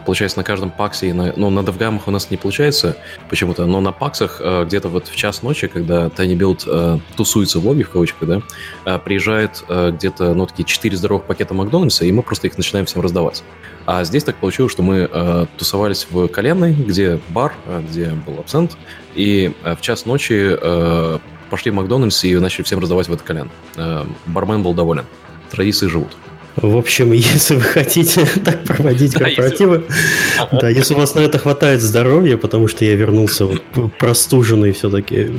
получается на каждом паксе, на DevGAMM у нас не получается почему-то, но на паксах где-то вот в 1:00 ночи, когда TinyBuild тусуется в лобби, в кавычках, да, приезжает где-то, такие 4 здоровых пакета Макдональдса, и мы просто их начинаем всем раздавать. А здесь так получилось, что мы тусовались в Коленной, где бар, где был абсент, и в 1:00 ночи пошли в Макдональдс и начали всем раздавать в этот Колен. Бармен был доволен. Традиции живут. В общем, если вы хотите так проводить корпоративы, если у вас на это хватает здоровья, потому что я вернулся простуженный все-таки,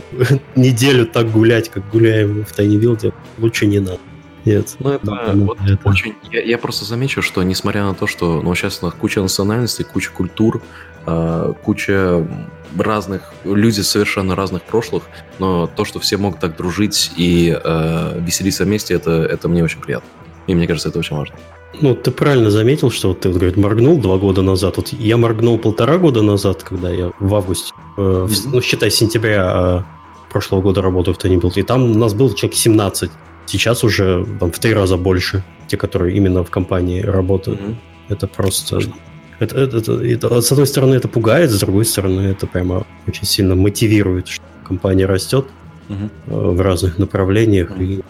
неделю так гулять, как гуляем в TinyBuild, лучше не надо. Нет. Ну, это, вот это. Очень. Я просто замечу, что несмотря на то, что сейчас у нас куча национальностей, куча культур, куча разных людей совершенно разных прошлых, но то, что все могут так дружить и веселиться вместе, это мне очень приятно. И мне кажется, это очень важно. Ну, ты правильно заметил, что вот ты, говорит, моргнул 2 года назад. Вот я моргнул 1,5 года назад, когда я в августе, ну, считай, с сентября прошлого года работаю в TinyBuild, и там у нас был человек 17. Сейчас уже там, в 3 раза больше те, которые именно в компании работают. Это просто... Это, с одной стороны, это пугает, с другой стороны, это прямо очень сильно мотивирует, что компания растет в разных направлениях. И...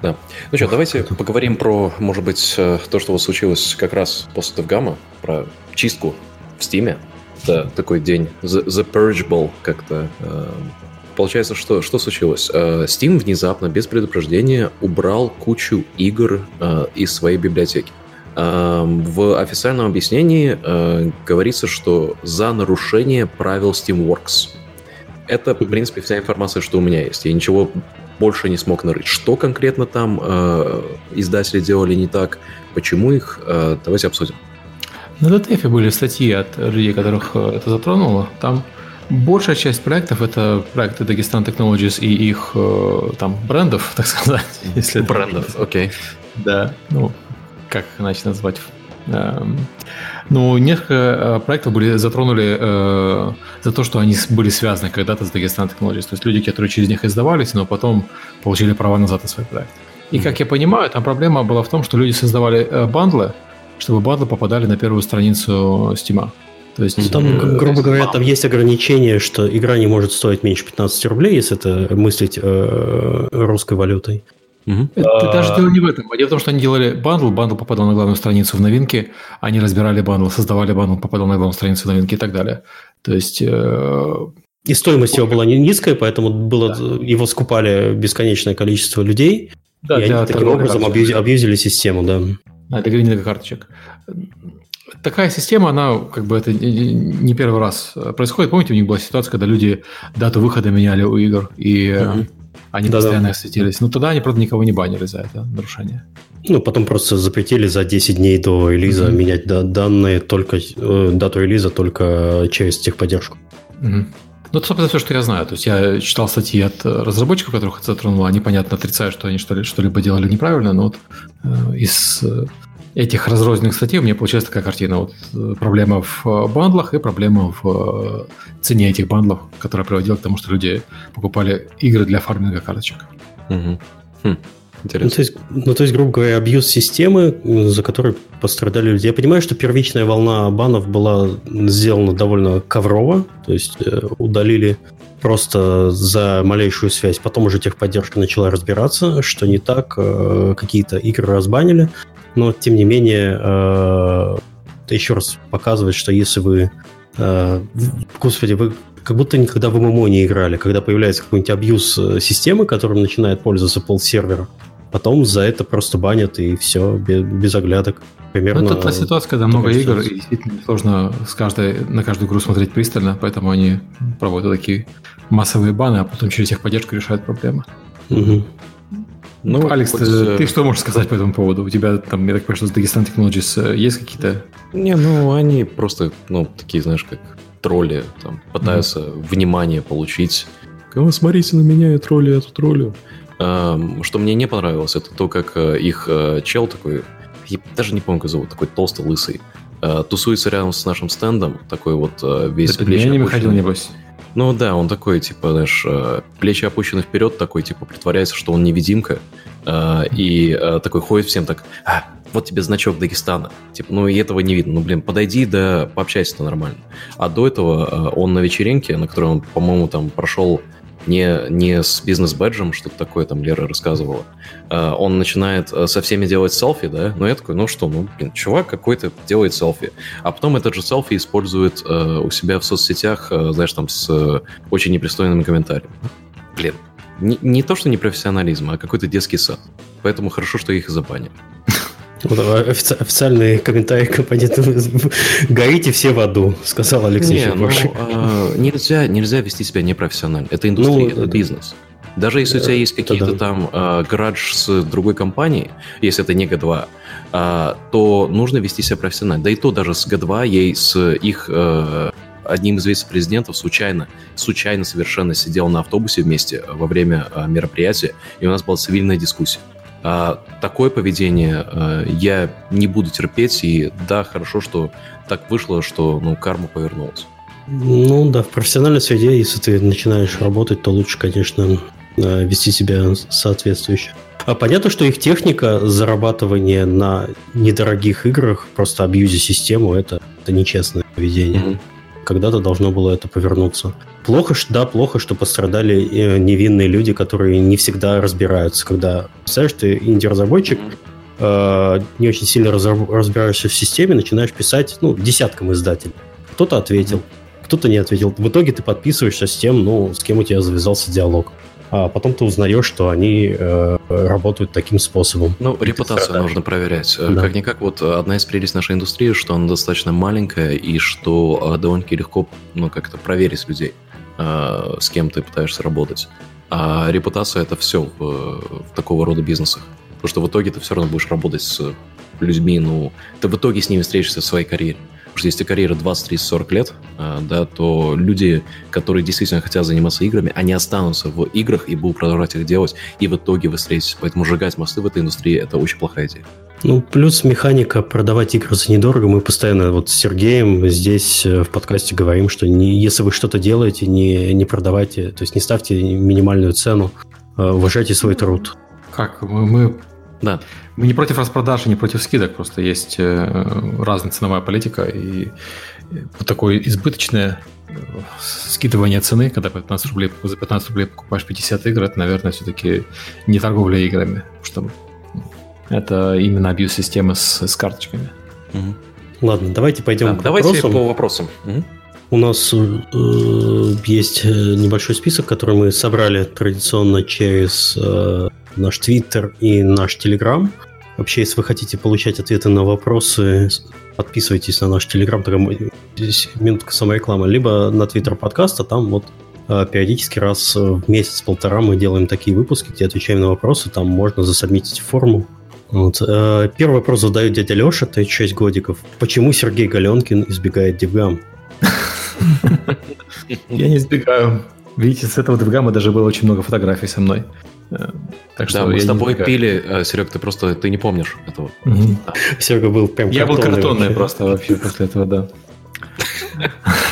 Да. Ну что, давайте поговорим про, может быть, то, что вот случилось как раз после DevGAMM, про чистку в Steam. Это такой день The Purge Ball как-то... Получается, что случилось? Steam внезапно, без предупреждения, убрал кучу игр из своей библиотеки. В официальном объяснении говорится, что за нарушение правил Steamworks. Это, в принципе, вся информация, что у меня есть. Я ничего больше не смог нарыть. Что конкретно там издатели делали не так, почему их, давайте обсудим. На DTF были статьи от людей, которых это затронуло. Там большая часть проектов — это проекты Dagestan Technologies и их там брендов, так сказать. Если брендов, окей. Да, ну, как иначе назвать. Ну, несколько проектов затронули за то, что они были связаны когда-то с Dagestan Technologies. То есть люди, которые через них издавались, но потом получили права назад на свой проект. И, как я понимаю, там проблема была в том, что люди создавали бандлы, чтобы бандлы попадали на первую страницу Steam. То есть, там, грубо говоря, там есть ограничение, что игра не может стоить меньше 15 рублей, если это мыслить русской валютой. Это даже дело не в этом. Дело в том, что они делали бандл попадал на главную страницу в новинке, они разбирали бандл, создавали бандл, попадал на главную страницу в новинке и так далее. То есть... И стоимость его была низкая, поэтому его скупали бесконечное количество людей, да, и они таким образом абьюзили систему. Да. Это гривня для карточек. Такая система, она, как бы, это не первый раз происходит. Помните, у них была ситуация, когда люди дату выхода меняли у игр, и они постоянно осветились. Но тогда они, правда, никого не банили за это нарушение. Ну, потом просто запретили за 10 дней до релиза менять данные, только дату релиза только через техподдержку. Ну, это, собственно, все, что я знаю. То есть я читал статьи от разработчиков, которых это затронуло. Они, понятно, отрицают, что они что-либо делали неправильно, но вот из... этих разрозненных статей у меня получилась такая картина. Вот проблема в бандлах и проблема в цене этих бандлов, которая приводила к тому, что люди покупали игры для фарминга карточек. Интересно. То есть, грубо говоря, абьюз системы, за которой пострадали люди. Я понимаю, что первичная волна банов была сделана довольно коврово, то есть удалили просто за малейшую связь. Потом уже техподдержка начала разбираться, что не так, какие-то игры разбанили. Но, тем не менее, это еще раз показывает, что если вы... вы как будто никогда в ММО не играли. Когда появляется какой-нибудь абьюз системы, которым начинает пользоваться полсервера, потом за это просто банят, и все, без оглядок. Примерно, это та ситуация, когда много игр, и действительно сложно на каждую игру смотреть пристально, поэтому они проводят такие массовые баны, а потом через техподдержку решают проблемы. Ну, Алекс, ты что можешь сказать по этому поводу? У тебя там, я так понимаю, что с Dagestan Technologies есть какие-то... Не, ну, они просто, такие, знаешь, как тролли, там, пытаются внимание получить. Смотрите на меня, я троллю, эту троллю. Что мне не понравилось, это то, как их чел такой, я даже не помню, как зовут, такой толстый, лысый, тусуется рядом с нашим стендом, такой вот весь... Да, меня не выходил, небось. Ну да, он такой, типа, знаешь, плечи опущены вперед, такой, типа, притворяется, что он невидимка, и такой ходит всем так, вот тебе значок Дагестана, типа, ну и этого не видно, ну блин, подойди, да пообщайся-то нормально. А до этого он на вечеринке, на которой он, по-моему, там прошел не с бизнес-бэджем, что-то такое, там Лера рассказывала, он начинает со всеми делать селфи, да, ну я такой, чувак какой-то делает селфи, а потом этот же селфи использует у себя в соцсетях, знаешь, там с очень непристойными комментариями. Блин, не то, что не профессионализм, а какой-то детский сад, поэтому хорошо, что их забанили. Официальные комментарии компании «Горите все в аду», сказал Алекс Ничипорчик. Нельзя вести себя непрофессионально. Это индустрия, это бизнес. Даже если у тебя есть какие-то там градж с другой компанией, если это не G2, то нужно вести себя профессионально. Да и то даже с G2 ей с их... Одним из вице-президентов случайно совершенно сидел на автобусе вместе во время мероприятия, и у нас была цивильная дискуссия. Такое поведение я не буду терпеть, и да, хорошо, что так вышло, что карма повернулась. Ну да, в профессиональной среде, если ты начинаешь работать, то лучше, конечно, вести себя соответствующе. А понятно, что их техника зарабатывания на недорогих играх, просто абьюзи систему, это нечестное поведение. Mm-hmm. Когда-то должно было это повернуться. Плохо, что пострадали невинные люди, которые не всегда разбираются. Когда, представляешь, ты инди-разработчик, не очень сильно разбираешься в системе, начинаешь писать, десяткам издателей. Кто-то ответил, кто-то не ответил. В итоге ты подписываешься с тем, с кем у тебя завязался диалог. А потом ты узнаешь, что они работают таким способом. Репутацию нужно проверять. Да. Как-никак, одна из прелестей нашей индустрии, что она достаточно маленькая, и что довольно-таки легко, как-то проверить людей, с кем ты пытаешься работать. А репутация – это все в такого рода бизнесах. Потому что в итоге ты все равно будешь работать с людьми, ты в итоге с ними встретишься в своей карьере. Потому что если карьера 20, 30, 40 лет, да, то люди, которые действительно хотят заниматься играми, они останутся в играх и будут продолжать их делать, и в итоге вы встретитесь. Поэтому сжигать мосты в этой индустрии – это очень плохая идея. Плюс механика продавать игры за недорого. Мы постоянно с Сергеем здесь в подкасте говорим, что если вы что-то делаете, не продавайте, то есть не ставьте минимальную цену, уважайте свой труд. Да. Мы не против распродаж и не против скидок, просто есть разная ценовая политика, и вот такое избыточное скидывание цены, когда за 15 рублей покупаешь 50 игр, это, наверное, все-таки не торговля играми, потому что это именно абьюз системы с карточками. Угу. Ладно, давайте пойдем по вопросам. Угу. У нас есть небольшой список, который мы собрали традиционно через наш Твиттер и наш Телеграм. Вообще, если вы хотите получать ответы на вопросы, подписывайтесь на наш Телеграм, здесь минутка саморекламы, либо на Твиттер подкаста, там периодически раз в месяц-полтора мы делаем такие выпуски, где отвечаем на вопросы, там можно засубмитить форму. Первый вопрос задает дядя Леша, это 6 годиков. Почему Сергей Галенкин избегает DevGAMM? Я не избегаю. Видите, с этого DevGAMM даже было очень много фотографий со мной. Так что мы с тобой пили, Серег, ты не помнишь этого. Угу. Серега был прям картонный. Я был картонный просто вообще после этого, да.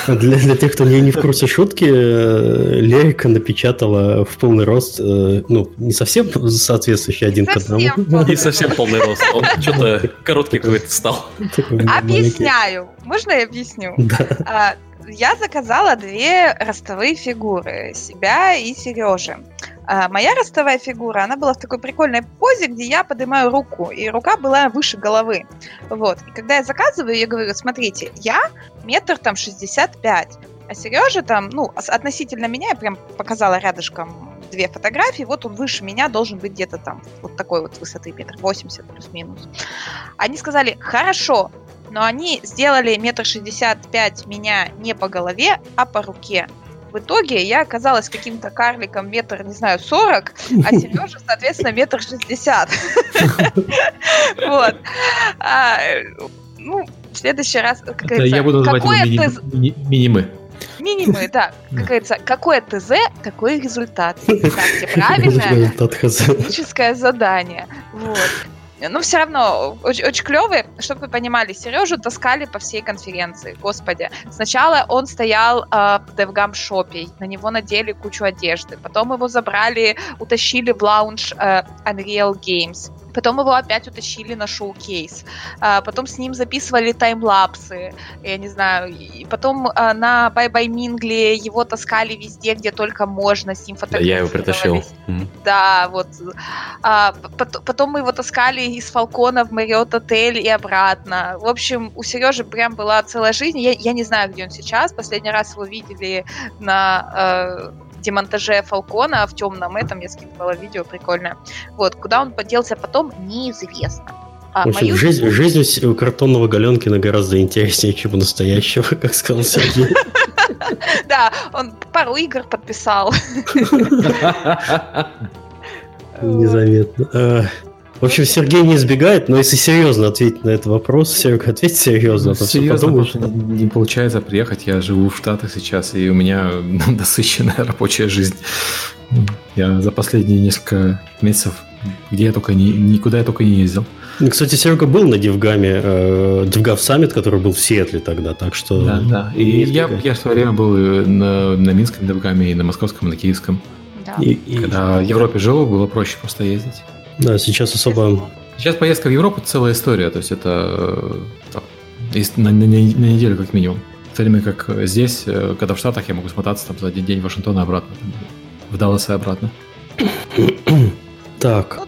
Для тех, кто не в курсе шутки, Лерика напечатала в полный рост, не совсем соответствующий один к одному. Не совсем полный рост, он что-то короткий какой-то стал. Объясняю. Можно я объясню? Да. Я заказала 2 ростовые фигуры, себя и Сережи. Моя ростовая фигура, она была в такой прикольной позе, где я поднимаю руку, и рука была выше головы. Вот. И когда я заказываю, я говорю, смотрите, я 1.65 метра, а Сережа относительно меня, я прям показала рядышком 2 фотографии, он выше меня должен быть где-то высоты 1.80 плюс-минус. Они сказали, хорошо, но они сделали 1.65 метра меня не по голове, а по руке. В итоге я оказалась каким-то карликом 1.40 метра, а Сережа, соответственно, 1.60 метра. Вот. В следующий раз, как говорится... Я буду называть его минимы. Минимы, да. Как говорится, какое ТЗ, такой результат. Ставьте правильное техническое задание. Вот. Но все равно очень, очень клевые, чтобы вы понимали, Сережу таскали по всей конференции, господи. Сначала он стоял в DevGAMM-шопе, на него надели кучу одежды, потом его забрали, утащили в лаунж Unreal Games. Потом его опять утащили на шоу-кейс. Потом с ним записывали таймлапсы, я не знаю. И потом на Bye-Bye Mingle его таскали везде, где только можно. С ним фотографировались. Да, я его притащил. Mm-hmm. Да, вот. Потом мы его таскали из Falcon в Marriott отель и обратно. В общем, у Сережи прям была целая жизнь. Я не знаю, где он сейчас. Последний раз его видели на... демонтаже Фалкона в темном этом, я скидывала видео, прикольное. Вот, куда он поделся потом, неизвестно. В общем, жизнь у картонного Галенкина гораздо интереснее, чем у настоящего, как сказал Сергей. Да, он пару игр подписал. Незаметно. В общем, Сергей не избегает, но если серьезно ответить на этот вопрос, Серега, ответь серьезно. Серьезно, потому что не получается приехать, я живу в Штатах сейчас, и у меня насыщенная рабочая жизнь. Я за последние несколько месяцев, где я только никуда я только не ездил. Кстати, Серега был на DevGAMM, DevGAMM Summit, который был в Сиэтле тогда, так что... Да, да, и я в свое время был на Минском DevGAMM, и на Московском, и на Киевском. Да. Когда в Европе жил, было проще просто ездить. Да, сейчас особо... Сейчас поездка в Европу – целая история, то есть это на неделю как минимум. В то время как здесь, когда в Штатах, я могу смотаться там за один день в Вашингтон и обратно, в Даллас и обратно. Так,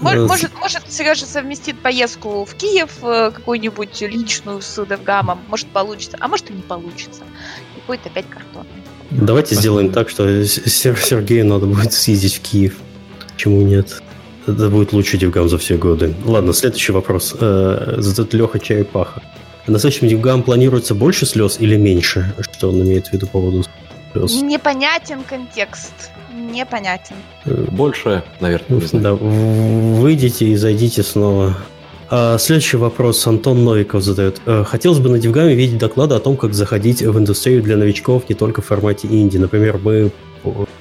ну, может, Сережа совместит поездку в Киев какую-нибудь личную с DevGAMM, может получится, а может и не получится. И будет опять картон. Давайте сделаем так, что Сергею надо будет съездить в Киев. Почему нет? Это будет лучший DevGAMM за все годы. Ладно, следующий вопрос. Задает Леха Черепаха. На следующем DevGAMM планируется больше слез или меньше? Что он имеет в виду по поводу слез? Непонятен контекст. Непонятен. Больше, наверное, не знаю. Да, выйдите и зайдите снова. Следующий вопрос Антон Новиков задает. Хотелось бы на DevGAMM видеть доклады о том, как заходить в индустрию для новичков не только в формате инди. Например, мы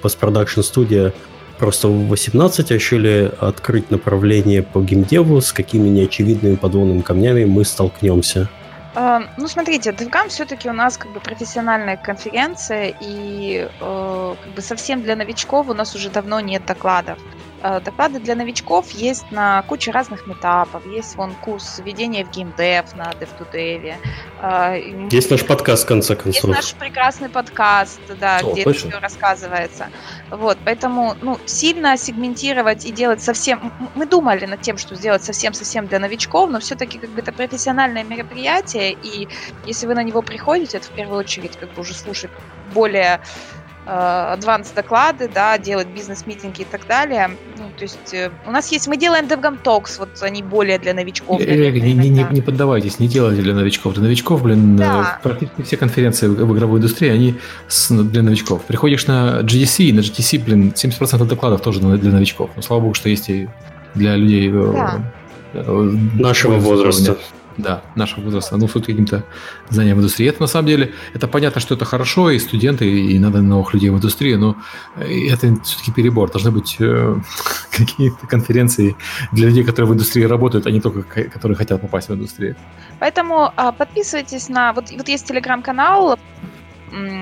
постпродакшн-студия просто в 18 решили открыть направление по геймдеву, с какими неочевидными подводными камнями мы столкнемся. Ну, смотрите, DevGAMM все-таки у нас как бы профессиональная конференция, и как бы совсем для новичков у нас уже давно нет докладов. Доклады для новичков есть на куче разных метапов. Есть вон курс введения в геймдев на DevToDev. Есть наш подкаст, в конце концов. Есть наш прекрасный подкаст, да, где это все рассказывается. Вот, поэтому сильно сегментировать и делать совсем... Мы думали над тем, что сделать совсем-совсем для новичков, но все-таки как бы это профессиональное мероприятие, и если вы на него приходите, это в первую очередь как бы уже слушать более... адванс-доклады, да, делать бизнес-митинги и так далее. Ну, то есть у нас есть... Мы делаем DevGAMM Talks, вот они более для новичков. Не поддавайтесь, не делайте для новичков. Для новичков, да. Практически все конференции в игровой индустрии, они для новичков. Приходишь на GDC, и на GDC, 70% докладов тоже для новичков. Но слава богу, что есть и для людей... Да. Нашего возраста. Да, нашего возраста, суть каким-то знанием в индустрии. Это на самом деле, это понятно, что это хорошо, и студенты, и надо новых людей в индустрии, но это все-таки перебор. Должны быть какие-то конференции для людей, которые в индустрии работают, а не только, которые хотят попасть в индустрию. Поэтому подписывайтесь на... Вот есть телеграм-канал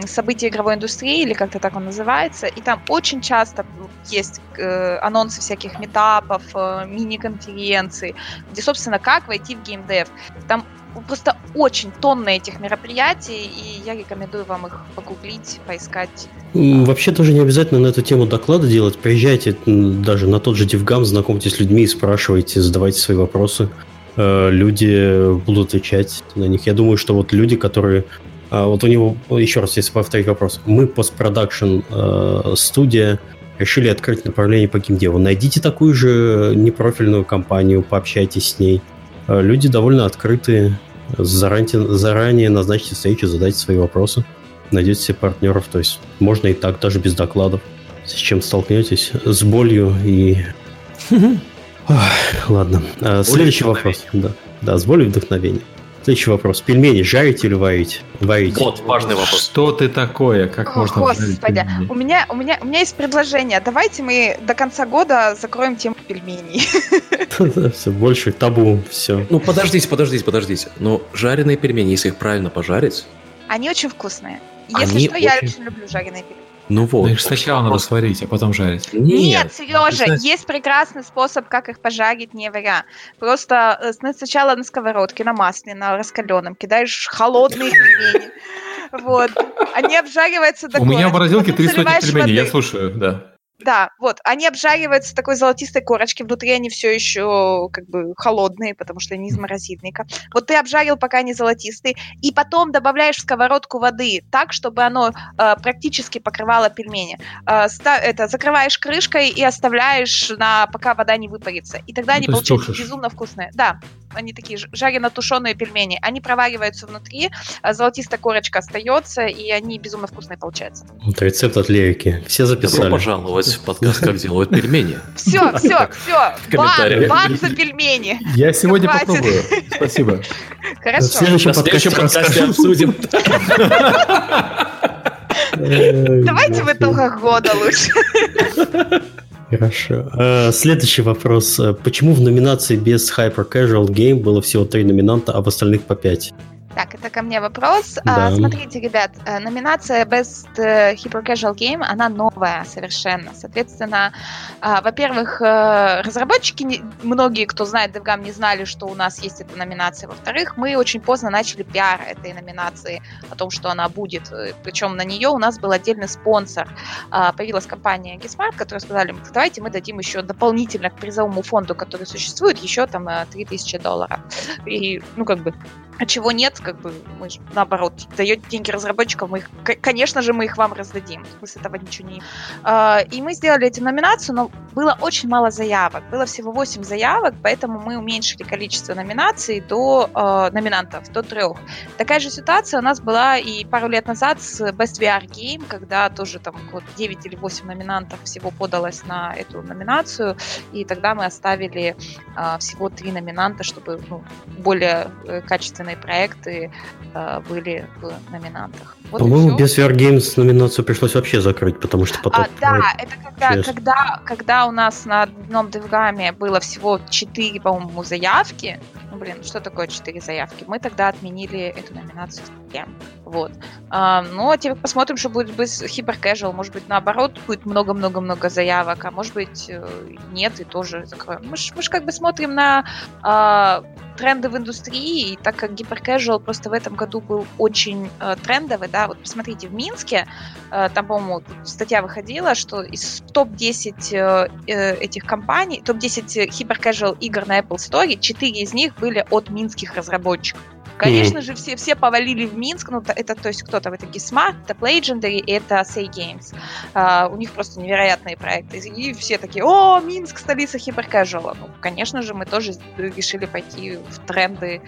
«События игровой индустрии», или как-то так он называется, и там очень часто есть анонсы всяких метапов, мини-конференций, где, собственно, как войти в геймдев. Там просто очень тонны этих мероприятий, и я рекомендую вам их погуглить, поискать. Вообще тоже не обязательно на эту тему доклады делать. Приезжайте даже на тот же DevGAMM, знакомьтесь с людьми и спрашивайте, задавайте свои вопросы. Люди будут отвечать на них. Я думаю, что вот люди, которые... Вот у него, еще раз, если повторить вопрос, мы постпродакшн-студия решили открыть направление по геймдеву. Найдите такую же непрофильную компанию, пообщайтесь с ней. Люди довольно открытые, заранее назначьте встречу, задайте свои вопросы, найдете себе партнеров. То есть можно и так, даже без докладов. С чем столкнетесь? С болью и... Ладно. Следующий вопрос. Да, с болью и вдохновением. Следующий вопрос. Пельмени жарить или варить? Варить. Вот, важный вопрос. Что ты такое? Как можно жарить пельмени? У меня есть предложение. Давайте мы до конца года закроем тему пельменей. Все, больше табу. Все. Ну, подождите. Но жареные пельмени, если их правильно пожарить... Они очень вкусные. Если что, я очень люблю жареные пельмени. Ну вот. Их сначала надо сварить, а потом жарить. Нет, Сережа, есть прекрасный способ, как их пожарить, не варя. Просто сначала на сковородке, на масле, на раскаленном кидаешь холодные пельмени. Вот. Они обжариваются до корочки. У меня в морозилке 300 пельменей, я слушаю, да. Да, вот, они обжариваются такой золотистой корочки, внутри они все еще как бы холодные, потому что они из морозильника. Вот ты обжарил, пока они золотистые, и потом добавляешь в сковородку воды так, чтобы оно практически покрывало пельмени. Закрываешь крышкой и оставляешь, пока вода не выпарится. И тогда они получаются безумно вкусные. Да. они такие жарено-тушеные пельмени, они провариваются внутри, золотистая корочка остается, и они безумно вкусные получаются. Это рецепт от Лерики. Все записали. Добро пожаловать в подкаст «Как делают пельмени». Все. Бан за пельмени. Я сегодня попробую. Спасибо. Хорошо. В следующем подкасте обсудим. Давайте в итогах года лучше. Хорошо. Следующий вопрос. Почему в номинации без Hyper Casual Game было всего 3 номинанта, а в остальных по 5? Так, это ко мне вопрос. Да. Смотрите, ребят, номинация Best Hyper Casual Game, она новая совершенно. Соответственно, во-первых, разработчики, многие, кто знает DevGAMM, не знали, что у нас есть эта номинация. Во-вторых, мы очень поздно начали пиар этой номинации, о том, что она будет. Причем на нее у нас был отдельный спонсор. Появилась компания Gismart, которая сказали, давайте мы дадим еще дополнительно к призовому фонду, который существует, еще там $3000. И, ну, как бы, а чего нет, как бы, мы же, наоборот, даете деньги разработчикам, мы их, конечно же, мы их вам раздадим. Мы с этого ничего не... И мы сделали эту номинацию, но было очень мало заявок. Было всего 8 заявок, поэтому мы уменьшили количество номинаций до 3. Такая же ситуация у нас была и пару лет назад с Best VR Game, когда тоже там 9 или 8 номинантов всего подалось на эту номинацию, и тогда мы оставили всего 3 номинанта, чтобы более качественно проекты были в номинантах. Вот. По-моему, без VR Games номинацию пришлось вообще закрыть, потому что потом... это когда у нас на одном DevGAMM было всего 4, по-моему, заявки. Ну, блин, что такое 4 заявки? Мы тогда отменили эту номинацию. Вот. Ну, а теперь посмотрим, что будет с Hyper Casual. Может быть, наоборот, будет много-много-много заявок, а может быть, нет, и тоже закроем. Мы же как бы смотрим на тренды в индустрии, и так как Hyper Casual просто в этом году был очень трендовый, да, вот посмотрите, в Минске, там, по-моему, статья выходила, что из топ-10 этих компаний, топ-10 Hyper Casual игр на Apple Store, 4 из них были от минских разработчиков. Конечно же, все повалили в Минск, ну, это, то есть, кто-то, это Gismart, это Playgendary, это Say Games. У них просто невероятные проекты. И все такие, о, Минск, столица Hyper Casual. Ну, конечно же, мы тоже решили пойти в тренды.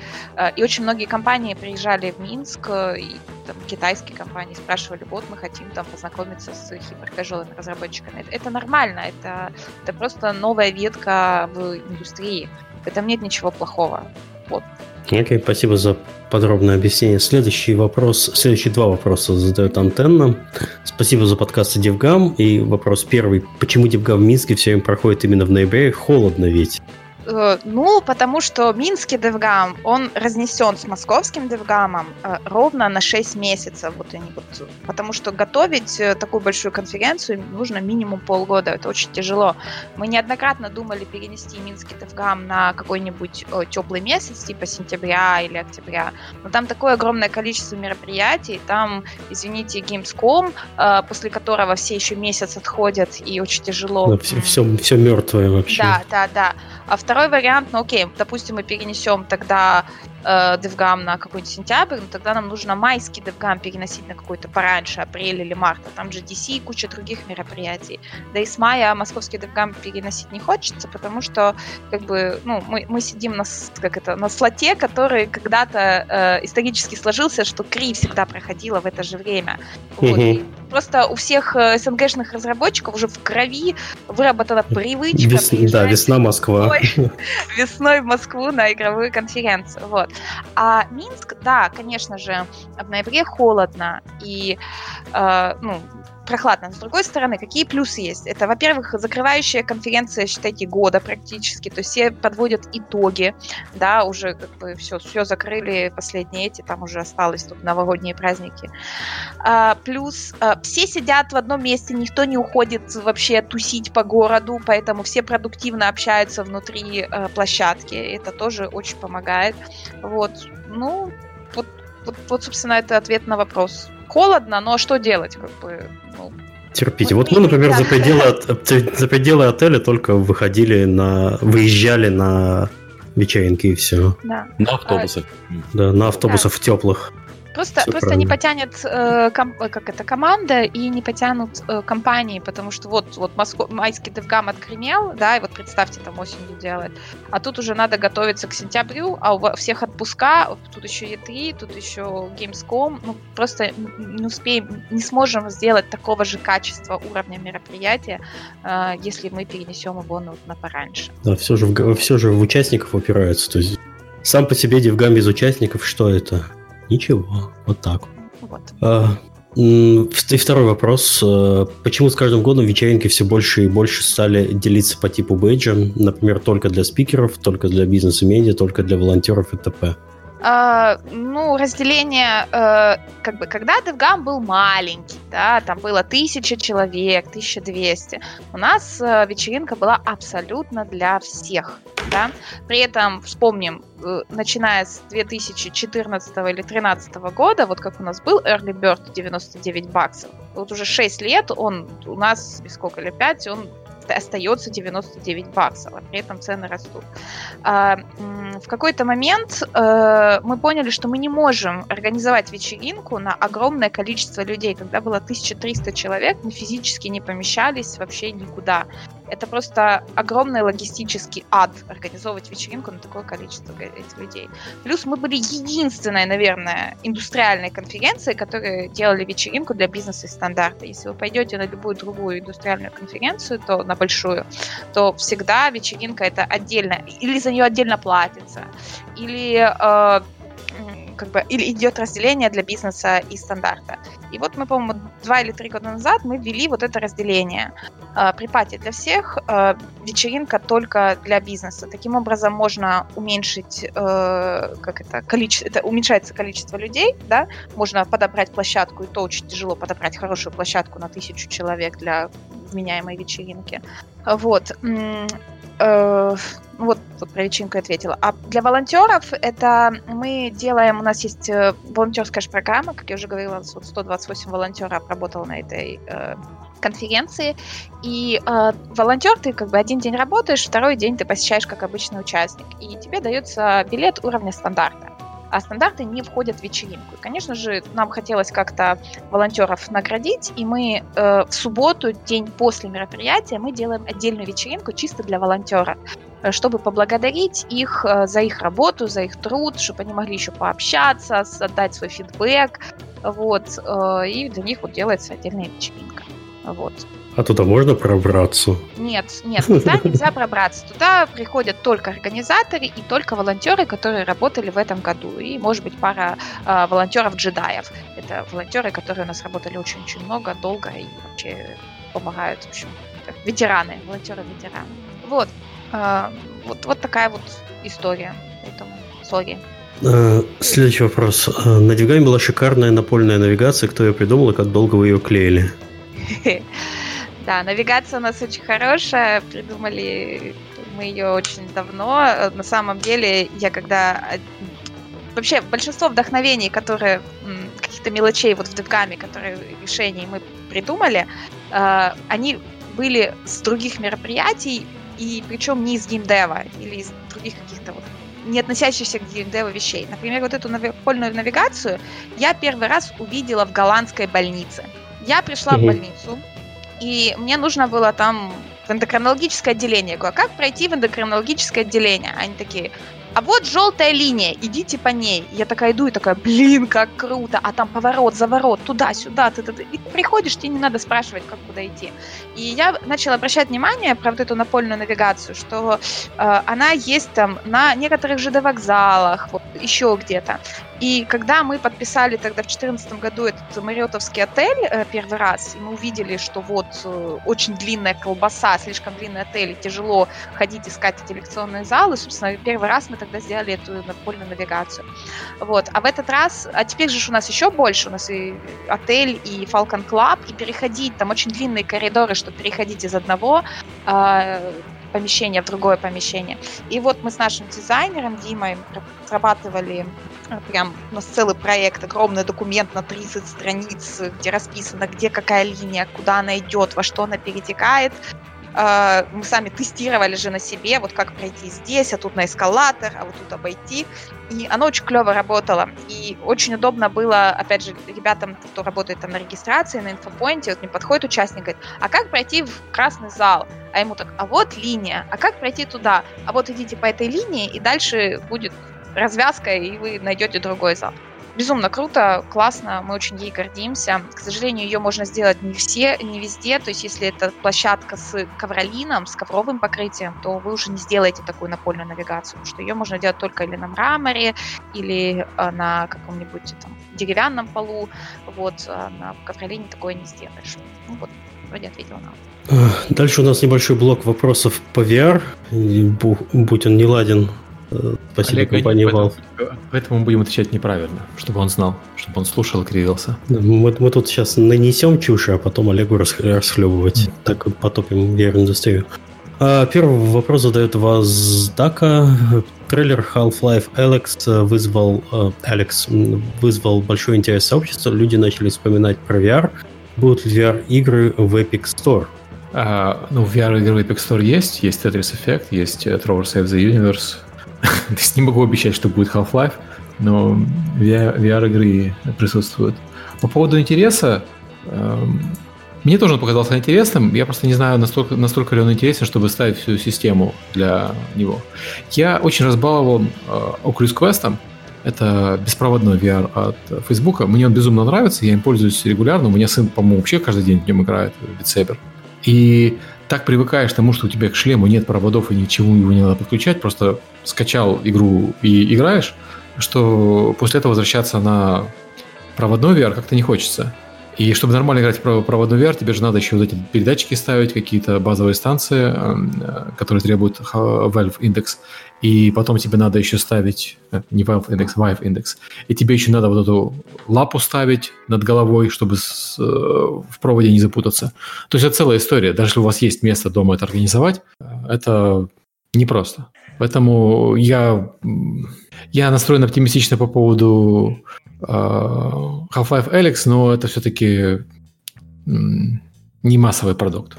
И очень многие компании приезжали в Минск, и там китайские компании спрашивали, вот, мы хотим там познакомиться с Hyper Casual разработчиками. Это нормально, это просто новая ветка в индустрии. В этом нет ничего плохого. Вот. Окей, спасибо за подробное объяснение. Следующие два вопроса задает Антенна. Спасибо за подкасты DevGAMM. И вопрос первый. Почему DevGAMM в Минске все время проходит именно в ноябре? Холодно ведь. Ну, потому что минский DevGAMM, он разнесен с московским DevGAMM ровно на 6 месяцев. Потому что готовить такую большую конференцию нужно минимум полгода. Это очень тяжело. Мы неоднократно думали перенести минский DevGAMM на какой-нибудь теплый месяц, типа сентября или октября. Но там такое огромное количество мероприятий. Там, извините, Gamescom, после которого все еще месяц отходят, и очень тяжело. Но все мертвое вообще. Да. А второй вариант, допустим, мы перенесем тогда DevGAMM на какой-нибудь сентябрь, но тогда нам нужно майский DevGAMM переносить на какой-то пораньше, апрель или март, а там GDC и куча других мероприятий. Да и с мая московский DevGAMM переносить не хочется, потому что мы сидим на слоте, который когда-то исторически сложился, что Кри всегда проходила в это же время. Вот. Просто у всех СНГшных разработчиков уже в крови выработана привычка. Весна Москва. Весной в Москву на игровую конференцию. Вот. А Минск, да, конечно же, в ноябре холодно и прохладно. С другой стороны, какие плюсы есть? Это, во-первых, закрывающая конференция, считайте, года практически, то есть все подводят итоги, да, уже все закрыли, последние там уже осталось тут новогодние праздники. Плюс все сидят в одном месте, никто не уходит вообще тусить по городу, поэтому все продуктивно общаются внутри площадки, это тоже очень помогает. Вот, собственно, это ответ на вопрос. Холодно, но что делать? Терпите. Вот мы, например, за пределы отеля только выезжали на вечеринки и все. Да. На автобусах. Да, на автобусах в теплых. Просто не потянет команда и не потянут компании, потому что вот майский DevGAMM отгремел, да, и вот представьте, там осенью делают. А тут уже надо готовиться к сентябрю, а у всех отпуска, тут еще E3, тут еще Gamescom, ну просто не успеем, не сможем сделать такого же качества уровня мероприятия, если мы перенесем его на пораньше. Да, все же в участников упираются, то есть сам по себе DevGAMM без участников, что это? Ничего, вот так. Вот. И второй вопрос. Почему с каждым годом вечеринки все больше и больше стали делиться по типу бейджа? Например, только для спикеров, только для бизнес-медиа, только для волонтеров и т.п.? Разделение, когда DevGAMM был маленький, да, там было 1000 человек, 1200, у нас вечеринка была абсолютно для всех, да, при этом, вспомним, начиная с 2014 или 2013 года, вот как у нас был Early Bird $99, вот уже 6 лет он у нас, сколько ли, 5, он остается $99, а при этом цены растут. В какой-то момент мы поняли, что мы не можем организовать вечеринку на огромное количество людей. Когда было 1300 человек, мы физически не помещались вообще никуда. Это просто огромный логистический ад организовывать вечеринку на такое количество людей. Плюс мы были единственной, наверное, индустриальной конференцией, которая делали вечеринку для бизнеса и стандарта. Если вы пойдете на любую другую индустриальную конференцию, то на большую, то всегда вечеринка это отдельно, или за нее отдельно платится, или или идет разделение для бизнеса и стандарта. И вот мы, по-моему, 2 или 3 года назад мы ввели вот это разделение. Припати для всех, вечеринка только для бизнеса. Таким образом можно уменьшить, уменьшается количество людей, да, можно подобрать площадку, и то очень тяжело подобрать хорошую площадку на 1000 человек для вменяемой вечеринки. Вот про вечеринку я ответила. А для волонтеров это мы делаем, у нас есть волонтерская же программа, как я уже говорила, 128 волонтеров обработало на этой конференции. И волонтер, ты один день работаешь, второй день ты посещаешь как обычный участник. И тебе дается билет уровня стандарта. А стандарты не входят в вечеринку. И, конечно же, нам хотелось как-то волонтеров наградить, и мы в субботу, день после мероприятия, мы делаем отдельную вечеринку чисто для волонтеров, чтобы поблагодарить их за их работу, за их труд, чтобы они могли еще пообщаться, отдать свой фидбэк, и для них делается отдельная вечеринка, А туда можно пробраться? Нет, туда нельзя пробраться. Туда приходят только организаторы и только волонтеры, которые работали в этом году. И, может быть, пара волонтеров-джедаев. Это волонтеры, которые у нас работали очень-очень много, долго и вообще помогают. В общем, ветераны, волонтеры-ветераны. Такая история. Поэтому, сори. Следующий вопрос. На DevGAMM была шикарная напольная навигация. Кто ее придумал и как долго вы ее клеили? Да, навигация у нас очень хорошая, придумали мы ее очень давно. На самом деле, вообще, большинство вдохновений, которые каких-то мелочей в DevGAMM, которые решений мы придумали, они были с других мероприятий, и причем не из геймдева, или из других каких-то не относящихся к геймдеву вещей. Например, эту напольную навигацию я первый раз увидела в голландской больнице. Я пришла в больницу, и мне нужно было там в эндокринологическое отделение. Я говорю, а как пройти в эндокринологическое отделение? Они такие, а вот желтая линия, идите по ней. Я такая иду и такая, блин, как круто, а там поворот, заворот, туда-сюда. И приходишь, тебе не надо спрашивать, как куда идти. И я начала обращать внимание про эту напольную навигацию, что она есть там на некоторых ЖД-вокзалах, еще где-то. И когда мы подписали тогда в 2014 году этот марриоттовский отель первый раз, и мы увидели, что очень длинная колбаса, слишком длинный отель, и тяжело ходить искать эти лекционные залы, собственно, первый раз мы тогда сделали эту напольную навигацию. А в этот раз, а теперь же у нас еще больше, у нас и отель, и Falcon Club, и переходить, там очень длинные коридоры, чтобы переходить из одного помещение в другое помещение. И мы с нашим дизайнером Димой разрабатывали у нас целый проект, огромный документ на 30 страниц, где расписано, где какая линия, куда она идет, во что она перетекает. Мы сами тестировали же на себе, вот как пройти здесь, а тут на эскалатор, а вот тут обойти. И оно очень клево работало. И очень удобно было, опять же, ребятам, кто работает там на регистрации, на инфопоинте, вот мне подходит участник, говорит, а как пройти в красный зал? А ему так, а вот линия, а как пройти туда? А вот идите по этой линии, и дальше будет развязка, и вы найдете другой зал. Безумно круто, классно, мы очень ей гордимся. К сожалению, ее можно сделать не везде. То есть, если это площадка с ковролином, с ковровым покрытием, то вы уже не сделаете такую напольную навигацию, потому что ее можно делать только или на мраморе, или на каком-нибудь там деревянном полу. Вот, на ковролине такое не сделаешь. Ну вот, вроде ответила на это. Дальше у нас небольшой блок вопросов по VR, будь он неладен. Спасибо, Олег, компании Valve. Поэтому мы будем отвечать неправильно, чтобы он знал, чтобы он слушал и кривился. Мы тут сейчас нанесем чушь, а потом Олегу расхлебывать. Так потопим VR-индустрию. Первый вопрос задает вас Дака. Трейлер Half-Life Alyx вызвал большой интерес сообщества. Люди начали вспоминать про VR. Будут ли VR-игры в Epic Store? Ну, VR-игры в Epic Store есть. Есть Tetris Effect, есть Trover Save the Universe. То есть не могу обещать, что будет Half-Life, но VR-игры присутствуют. По поводу интереса, мне тоже он показался интересным, я просто не знаю, настолько ли он интересен, чтобы ставить всю систему для него. Я очень разбалован Oculus Quest, это беспроводной VR от Facebook, мне он безумно нравится, я им пользуюсь регулярно, у меня сын, по-моему, вообще каждый день в нем играет, в Beat Saber. И так привыкаешь к тому, что у тебя к шлему нет проводов и ничего его не надо подключать, просто скачал игру и играешь, что после этого возвращаться на проводной VR как-то не хочется. И чтобы нормально играть в проводной VR, тебе же надо еще вот эти передатчики ставить, какие-то базовые станции, которые требует Valve Index. И потом тебе надо еще ставить... Не Valve Index, Vive Index. И тебе еще надо вот эту лапу ставить над головой, чтобы в проводе не запутаться. То есть это целая история. Даже если у вас есть место дома это организовать, это непросто. Поэтому я настроен оптимистично по поводу Half-Life Alyx, но это все-таки не массовый продукт.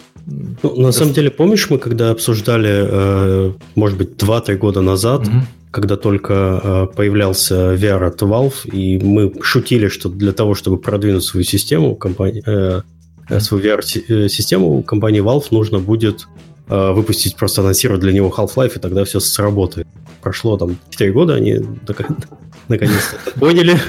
Ну, на самом деле, помнишь, мы когда обсуждали, может быть, 2-3 года назад, когда только появлялся VR от Valve, и мы шутили, что для того, чтобы продвинуть свою систему, свою VR-систему, компании Valve нужно будет выпустить, просто анонсировать для него Half-Life, и тогда все сработает. Прошло там 4 года, они наконец-то это поняли.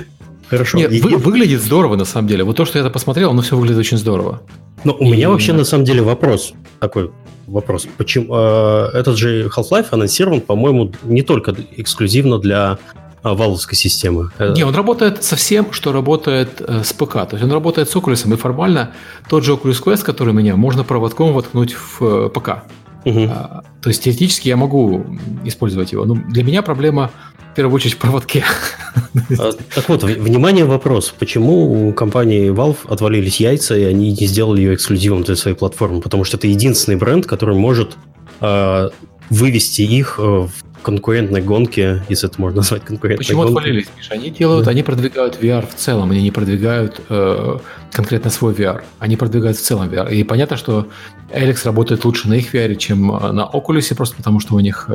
Хорошо. Нет, выглядит здорово, на самом деле. Вот то, что я это посмотрел, оно все выглядит очень здорово. Но у меня вообще, на самом деле, вопрос. Почему этот же Half-Life анонсирован, по-моему, не только эксклюзивно для валовской системы? Не, он работает со всем, что работает с ПК. То есть он работает с Oculus, и формально тот же Oculus Quest, который у меня, можно проводком воткнуть в ПК. То есть теоретически я могу использовать его. Но для меня проблема... В первую очередь в проводке. Так вот, внимание, вопрос. Почему у компании Valve отвалились яйца, и они не сделали ее эксклюзивом для своей платформы? Потому что это единственный бренд, который может вывести их в конкурентной гонке, если это можно назвать конкурентной гонкой. Почему отвалились, Миша? Они продвигают VR в целом, они не продвигают конкретно свой VR. Они продвигают в целом VR. И понятно, что Alyx работает лучше на их VR, чем на Oculus, просто потому что у них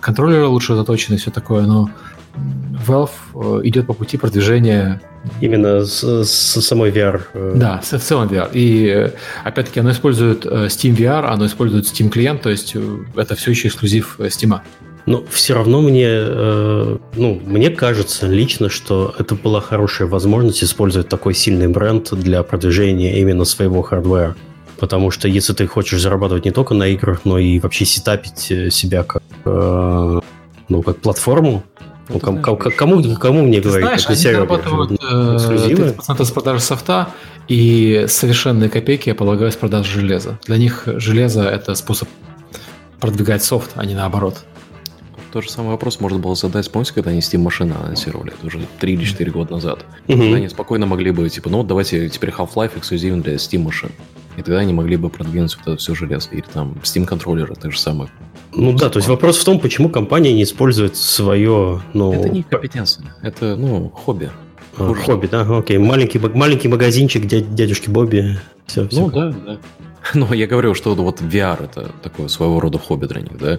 контроллеры лучше заточены и все такое, но Valve идет по пути продвижения... Именно с самой VR. Да, в целом VR. И, опять-таки, оно использует Steam VR, оно использует Steam клиент, то есть это все еще эксклюзив Steam. Но все равно мне кажется лично, что это была хорошая возможность использовать такой сильный бренд для продвижения именно своего хардвера. Потому что если ты хочешь зарабатывать не только на играх, но и вообще сетапить себя как платформу, кому мне говорить? Знаешь, они зарабатывают 30% с продажи софта и совершенные копейки, я полагаю, с продажи железа. Для них железо – это способ продвигать софт, а не наоборот. Тот же самый вопрос можно было задать, помните, когда они Steam Machine анонсировали? Это уже 3 или 4 года назад. Они спокойно могли бы, давайте теперь Half-Life эксклюзивен для Steam Machine. И тогда они могли бы продвинуть вот это все железо. Или там Steam контроллеры, так же самое. Ну да, то есть вопрос в том, почему компания не использует свое... Это не компетенция, это, хобби. Хобби, да, окей. Маленький магазинчик дядюшки Бобби. Все. Да. Но я говорю, что вот VR — это такое своего рода хобби для них, да?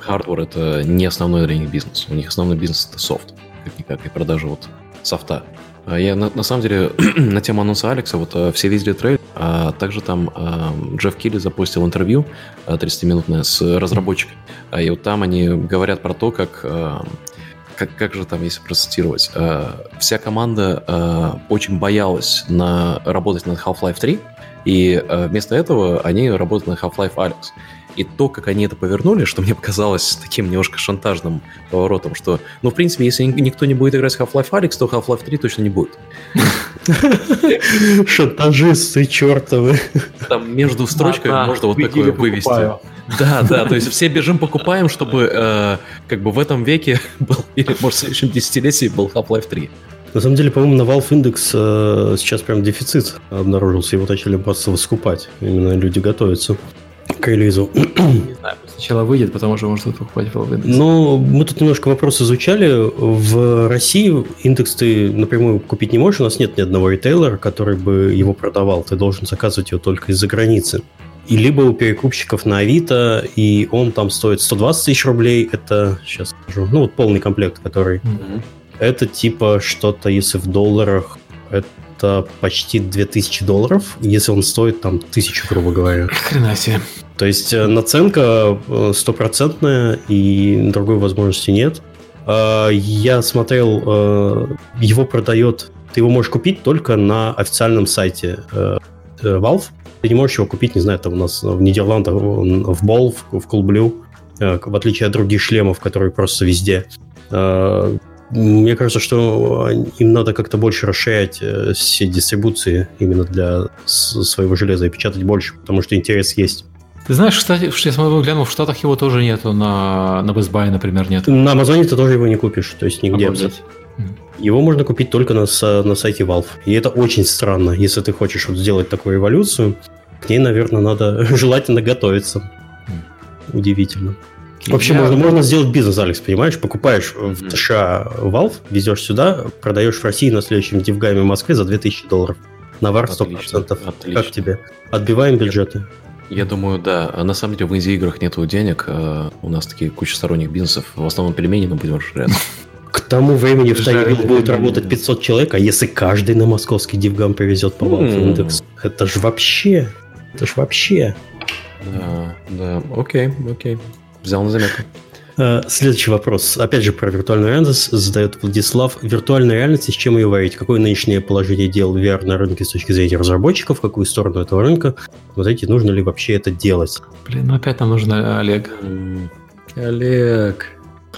Хардвер — это не основной для них бизнес. У них основной бизнес — это софт, как-никак, и продажа вот софта. Я, на самом деле, на тему анонса Алекса, вот все видели трейлер, а также там Джефф Килли запустил интервью 30-минутное с разработчиками. И вот там они говорят про то, как же там, если процитировать, вся команда очень боялась работать над Half-Life 3, и вместо этого они работают над Half-Life Alyx. И то, как они это повернули, что мне показалось таким немножко шантажным поворотом, что, ну, в принципе, если никто не будет играть в Half-Life Alyx, то Half-Life 3 точно не будет. Шантажисты чертовы. Там между строчками можно вот такое вывести. Да, то есть все бежим покупаем, чтобы как бы в этом веке был, или, может, в следующем десятилетии был Half-Life 3. На самом деле, по-моему, на Valve Index сейчас прям дефицит обнаружился. Его начали массово скупать. Именно люди готовятся к релизу. Не знаю, сначала выйдет, потом уже можно покупать Valve Index. Ну, мы тут немножко вопрос изучали. В России индекс ты напрямую купить не можешь. У нас нет ни одного ритейлера, который бы его продавал. Ты должен заказывать его только из-за границы. И либо у перекупщиков на Авито, и он там стоит 120 тысяч рублей. Это, сейчас скажу, ну вот полный комплект, который... Mm-hmm. Это типа что-то, если в долларах, это почти 2000 долларов, если он стоит там 1000, грубо говоря. Хрена себе. То есть наценка стопроцентная, и другой возможности нет. Я смотрел, его продает, ты его можешь купить только на официальном сайте Valve. Ты не можешь его купить, не знаю, там у нас в Нидерландах, в Valve, в Cool Blue, в отличие от других шлемов, которые просто везде. Мне кажется, что им надо как-то больше расширять все дистрибуции именно для своего железа и печатать больше, потому что интерес есть. Ты знаешь, кстати, я смотрел, глянул, в Штатах его тоже нету, на Best Buy, например, нет. На Амазоне ты тоже его не купишь, то есть нигде. Его можно купить только на сайте Valve. И это очень странно, если ты хочешь вот сделать такую эволюцию, к ней, наверное, надо желательно готовиться. Удивительно. Вообще можно сделать бизнес, Алекс, понимаешь? Покупаешь в США Valve, везешь сюда, продаешь в России на следующем DevGAMM в Москве за 2000 долларов. Навар 100%. Отлично. Как тебе? Отбиваем бюджеты. Я думаю, да. На самом деле в инди-играх нету денег. У нас такие куча сторонних бизнесов. В основном пельмени, но будем расширяться. К тому времени в TinyBuild будет работать 500 человек, а если каждый на московский DevGAMM привезет по Valve Index, это ж вообще. Да, окей. Взял на заметку. Следующий вопрос. Опять же про виртуальную реальность задает Владислав. Виртуальная реальность, и с чем ее варить? Какое нынешнее положение дел VR на рынке с точки зрения разработчиков? В какую сторону этого рынка? Смотрите, нужно ли вообще это делать? Блин, ну опять нам нужно Олег. Олег,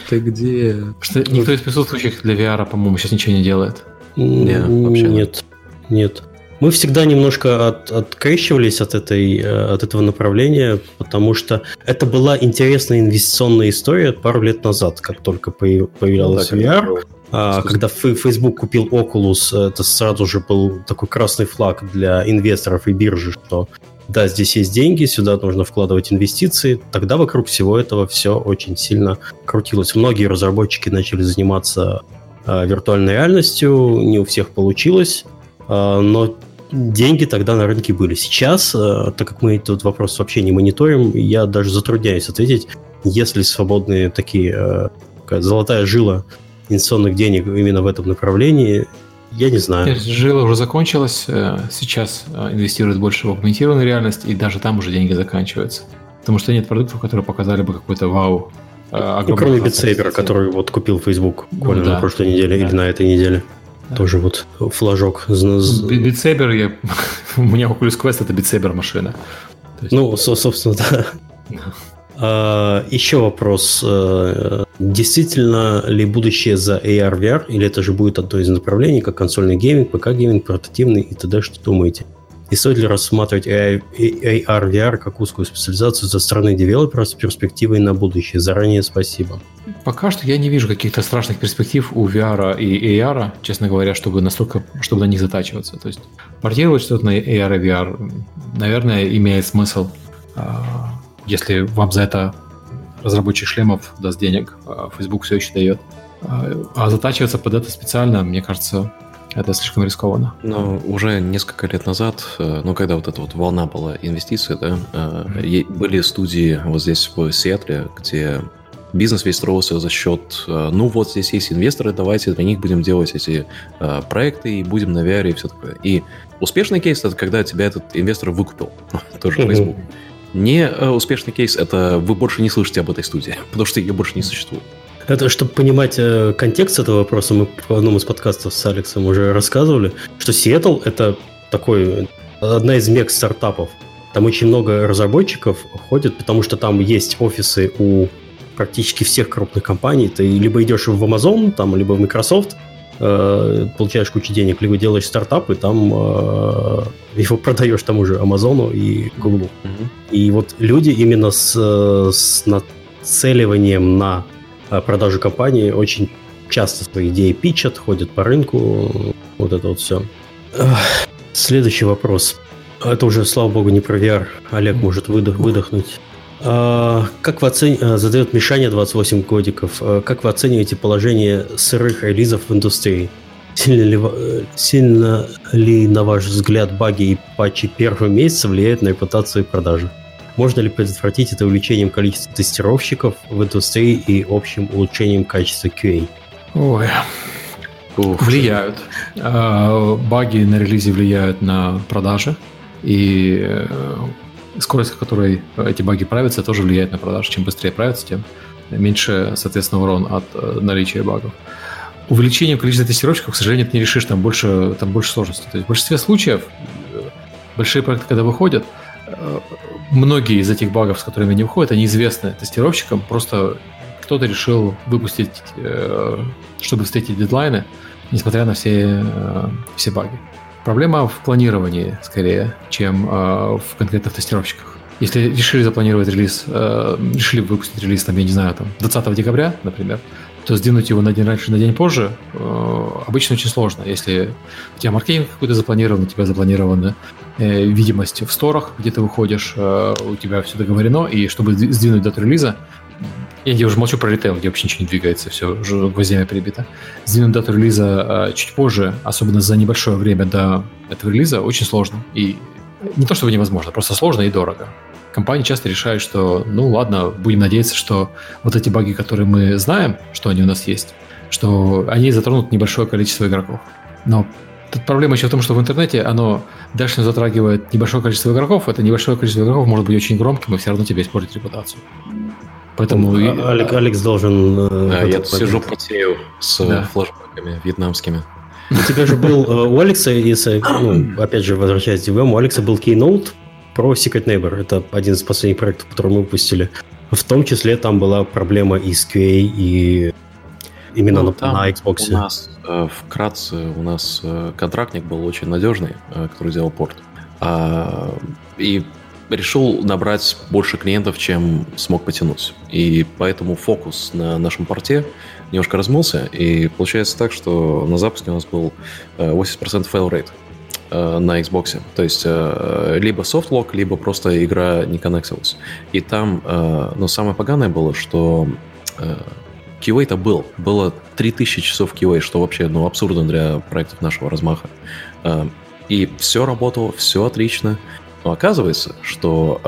ты где? Что, никто из присутствующих для VR, по-моему, сейчас ничего не делает. Нет. Мы всегда немножко открещивались от этого направления, потому что это была интересная инвестиционная история пару лет назад, как только появлялась VR. Когда Facebook купил Oculus, это сразу же был такой красный флаг для инвесторов и биржи, что да, здесь есть деньги, сюда нужно вкладывать инвестиции. Тогда вокруг всего этого все очень сильно крутилось. Многие разработчики начали заниматься виртуальной реальностью, не у всех получилось, но деньги тогда на рынке были. Сейчас, так как мы этот вопрос вообще не мониторим, я даже затрудняюсь ответить, есть ли свободные такие, золотая жила инвестиционных денег именно в этом направлении, я не знаю. Жила уже закончилась, сейчас инвестируют больше в аугментированную реальность, и даже там уже деньги заканчиваются. Потому что нет продуктов, которые показали бы какой-то вау. Кроме битсейбера, который вот купил Facebook на прошлой неделе или на этой неделе. Тоже вот флажок. Битсейбер, у меня Oculus Quest — это битсейбер машина. Ну, собственно, да. Еще вопрос. Действительно ли будущее за AR, VR, или это же будет одно из направлений, как консольный гейминг, ПК-гейминг, портативный и т.д.? Что думаете? И стоит ли рассматривать AR, VR как узкую специализацию со стороны девелопера с перспективой на будущее? Заранее спасибо. Пока что я не вижу каких-то страшных перспектив у VR и AR, честно говоря, чтобы на них затачиваться. То есть портировать что-то на AR и VR, наверное, имеет смысл, если вам за это разработчик шлемов даст денег, Facebook все еще дает. А затачиваться под это специально, мне кажется, Это слишком рискованно. Но уже несколько лет назад, ну, когда вот эта вот волна была инвестиций, да, были студии вот здесь в Сиэтле, где бизнес весь строился за счет, ну, вот здесь есть инвесторы, давайте для них будем делать эти проекты и будем на VR и все такое. И успешный кейс — это когда тебя этот инвестор выкупил, тоже Facebook. Не успешный кейс — это вы больше не слышите об этой студии, потому что ее больше не существует. Это, чтобы понимать контекст этого вопроса, мы в одном из подкастов с Алексом уже рассказывали, что Сиэтл — это такой, одна из мег-стартапов. Там очень много разработчиков ходит, потому что там есть офисы у практически всех крупных компаний. Ты либо идешь в Amazon, там, либо в Microsoft, получаешь кучу денег, либо делаешь стартап, и там его продаешь тому же Амазону и Гуглу. Mm-hmm. И вот люди именно с нацеливанием на продажу компании очень часто свои идеи пичат, ходят по рынку, вот это вот все. Следующий вопрос. Это уже, слава богу, не про VR. Олег может выдохнуть. Как вы оцениваете, задает Мишаня 28 годиков, как вы оцениваете положение сырых релизов в индустрии? Сильно ли, на ваш взгляд, баги и патчи первого месяца влияют на репутацию и продажи? Можно ли предотвратить это увеличением количества тестировщиков в индустрии и общим улучшением качества QA? Ой. Влияют. Баги на релизе влияют на продажи, и скорость, с которой эти баги правятся, тоже влияет на продажи. Чем быстрее правятся, тем меньше, соответственно, урон от наличия багов. Увеличение количества тестировщиков, к сожалению, ты не решишь, там больше сложности. То есть в большинстве случаев большие проекты, когда выходят, многие из этих багов, с которыми они выходят, они известны тестировщикам, просто кто-то решил выпустить, чтобы встретить дедлайны, несмотря на все баги. Проблема в планировании, скорее, чем в конкретных тестировщиках. Если решили запланировать релиз, решили выпустить релиз, там, я не знаю, там, 20 декабря, например, то сдвинуть его на день раньше, на день позже обычно очень сложно. Если у тебя маркетинг какой-то запланирован, у тебя запланирована видимость в сторах, где ты выходишь, у тебя все договорено, и чтобы сдвинуть дату релиза, я уже молчу про ритейл, где вообще ничего не двигается, все гвоздями прибито, сдвинуть дату релиза чуть позже, особенно за небольшое время до этого релиза, очень сложно. И не то чтобы невозможно, просто сложно и дорого. Компании часто решают, что, ну ладно, будем надеяться, что вот эти баги, которые мы знаем, что они у нас есть, что они затронут небольшое количество игроков. Но тут проблема еще в том, что в интернете оно дальше затрагивает небольшое количество игроков, это небольшое количество игроков может быть очень громким и все равно тебе испортит репутацию. Поэтому Алекс должен... я тут сижу потею с флешбэками вьетнамскими. У тебя же был у Алекса, если, ну, опять же, возвращаясь к DevGAMM, у Алекса был Keynote про Secret Neighbor. Это один из последних проектов, который мы выпустили. В том числе там была проблема и с QA, и именно на Xbox. У нас контрактник был очень надежный, который делал порт. И решил набрать больше клиентов, чем смог потянуть. И поэтому фокус на нашем порте немножко размылся, и получается так, что на запуске у нас был 80% fail rate на Xbox. То есть либо софтлог, либо просто игра не коннектилась. И там, но самое поганое было, что QA-то было 3000 часов QA, что вообще, ну, абсурдно для проектов нашего размаха. И все работало, все отлично. Но оказывается, что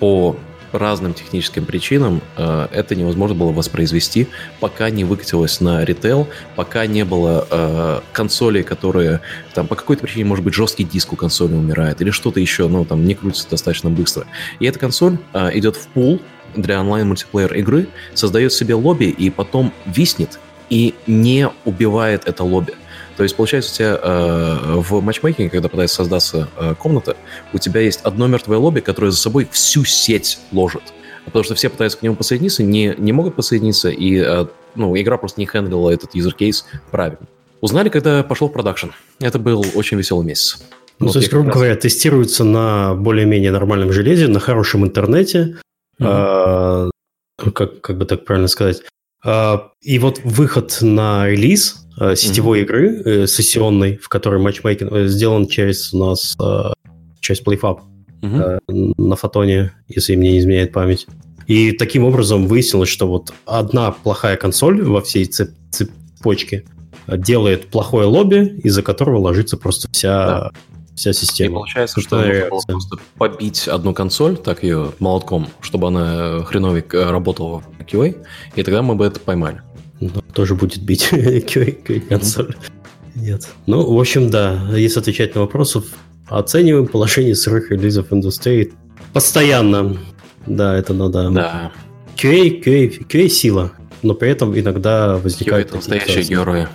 по разным техническим причинам это невозможно было воспроизвести, пока не выкатилось на ритейл, пока не было консолей, которые там по какой-то причине, может быть, жесткий диск у консоли умирает или что-то еще, ну, там не крутится достаточно быстро. И эта консоль идет в пул для онлайн-мультиплеер игры, создает себе лобби и потом виснет и не убивает это лобби. То есть, получается, у тебя в матчмейкинге, когда пытается создаться комната, у тебя есть одно мертвое лобби, которое за собой всю сеть ложит. Потому что все пытаются к нему подсоединиться, не могут подсоединиться, и ну, игра просто не хендлила этот юзер-кейс правильно. Узнали, когда пошел в продакшн. Это был очень веселый месяц. Ну, вот то есть, грубо говоря, тестируется на более-менее нормальном железе, на хорошем интернете. Mm-hmm. Как бы так правильно сказать. И вот выход на релиз сетевой игры, сессионной, в которой матчмейкинг сделан через у нас через PlayFab на Фотоне, если мне не изменяет память. И таким образом выяснилось, что вот одна плохая консоль во всей цепочке делает плохое лобби, из-за которого ложится просто вся система. И получается, что нужно было просто побить одну консоль, так ее молотком, чтобы она хреново работала в QA, и тогда мы бы это поймали. Да, тоже будет бить QA консоль. Нет. Ну, в общем, да, если отвечать на вопросы, оцениваем положение сырых релизов в индустрии постоянно. Да, это надо. Да. QA сила, но при этом иногда возникают... QA настоящие герои.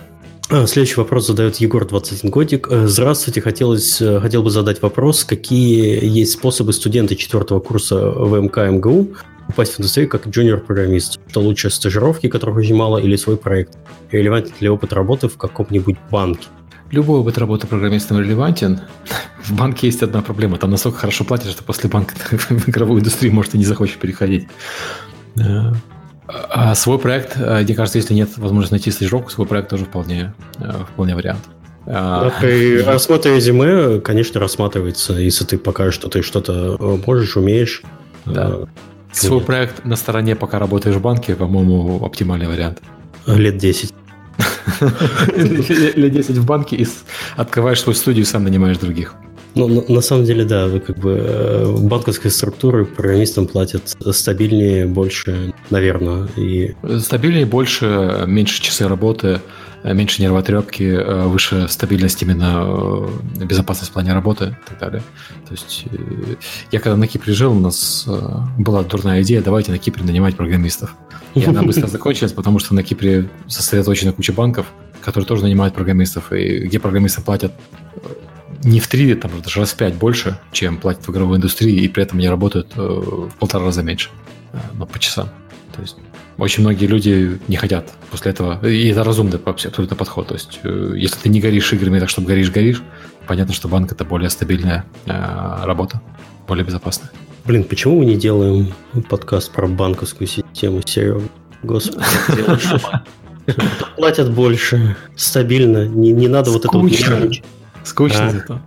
Следующий вопрос задает Егор, 21 годик. Здравствуйте, хотел бы задать вопрос, какие есть способы студента 4 курса ВМК МГУ попасть в индустрию как джуниор-программист? Что лучше, стажировки, которых очень мало, или свой проект? Релевантен ли опыт работы в каком-нибудь банке? Любой опыт работы программистом релевантен. В банке есть одна проблема. Там настолько хорошо платят, что после банка в игровую индустрию, может, и не захочешь переходить. А свой проект, мне кажется, если нет возможности найти стажировку, свой проект тоже вполне вариант. Да, при рассмотре резюме, конечно, рассматривается, если ты покажешь, что ты что-то можешь, умеешь. Да. Свой проект на стороне, пока работаешь в банке, по-моему, оптимальный вариант. Лет 10. Лет 10 в банке и открываешь свою студию и сам нанимаешь других. Ну, на самом деле, да, как бы банковской структуры программистам платят стабильнее, больше, наверное. И... Стабильнее, больше, меньше часы работы, меньше нервотрепки, выше стабильность именно, безопасность в плане работы и так далее. То есть я когда на Кипре жил, у нас была дурная идея, давайте на Кипре нанимать программистов. И она быстро закончилась, потому что на Кипре сосредоточена куча банков, которые тоже нанимают программистов, и где программисты платят... не в 3, там даже раз в 5 больше, чем платят в игровой индустрии, и при этом они работают в 1,5 раза меньше, но по часам. То есть очень многие люди не хотят после этого, и это разумный абсолютно подход. То есть если ты не горишь играми так, чтобы горишь, понятно, что банк — это более стабильная работа, более безопасная. Блин, почему мы не делаем подкаст про банковскую систему, Серега? Господи, платят больше, стабильно, не надо вот этого ничего. Скучно зато.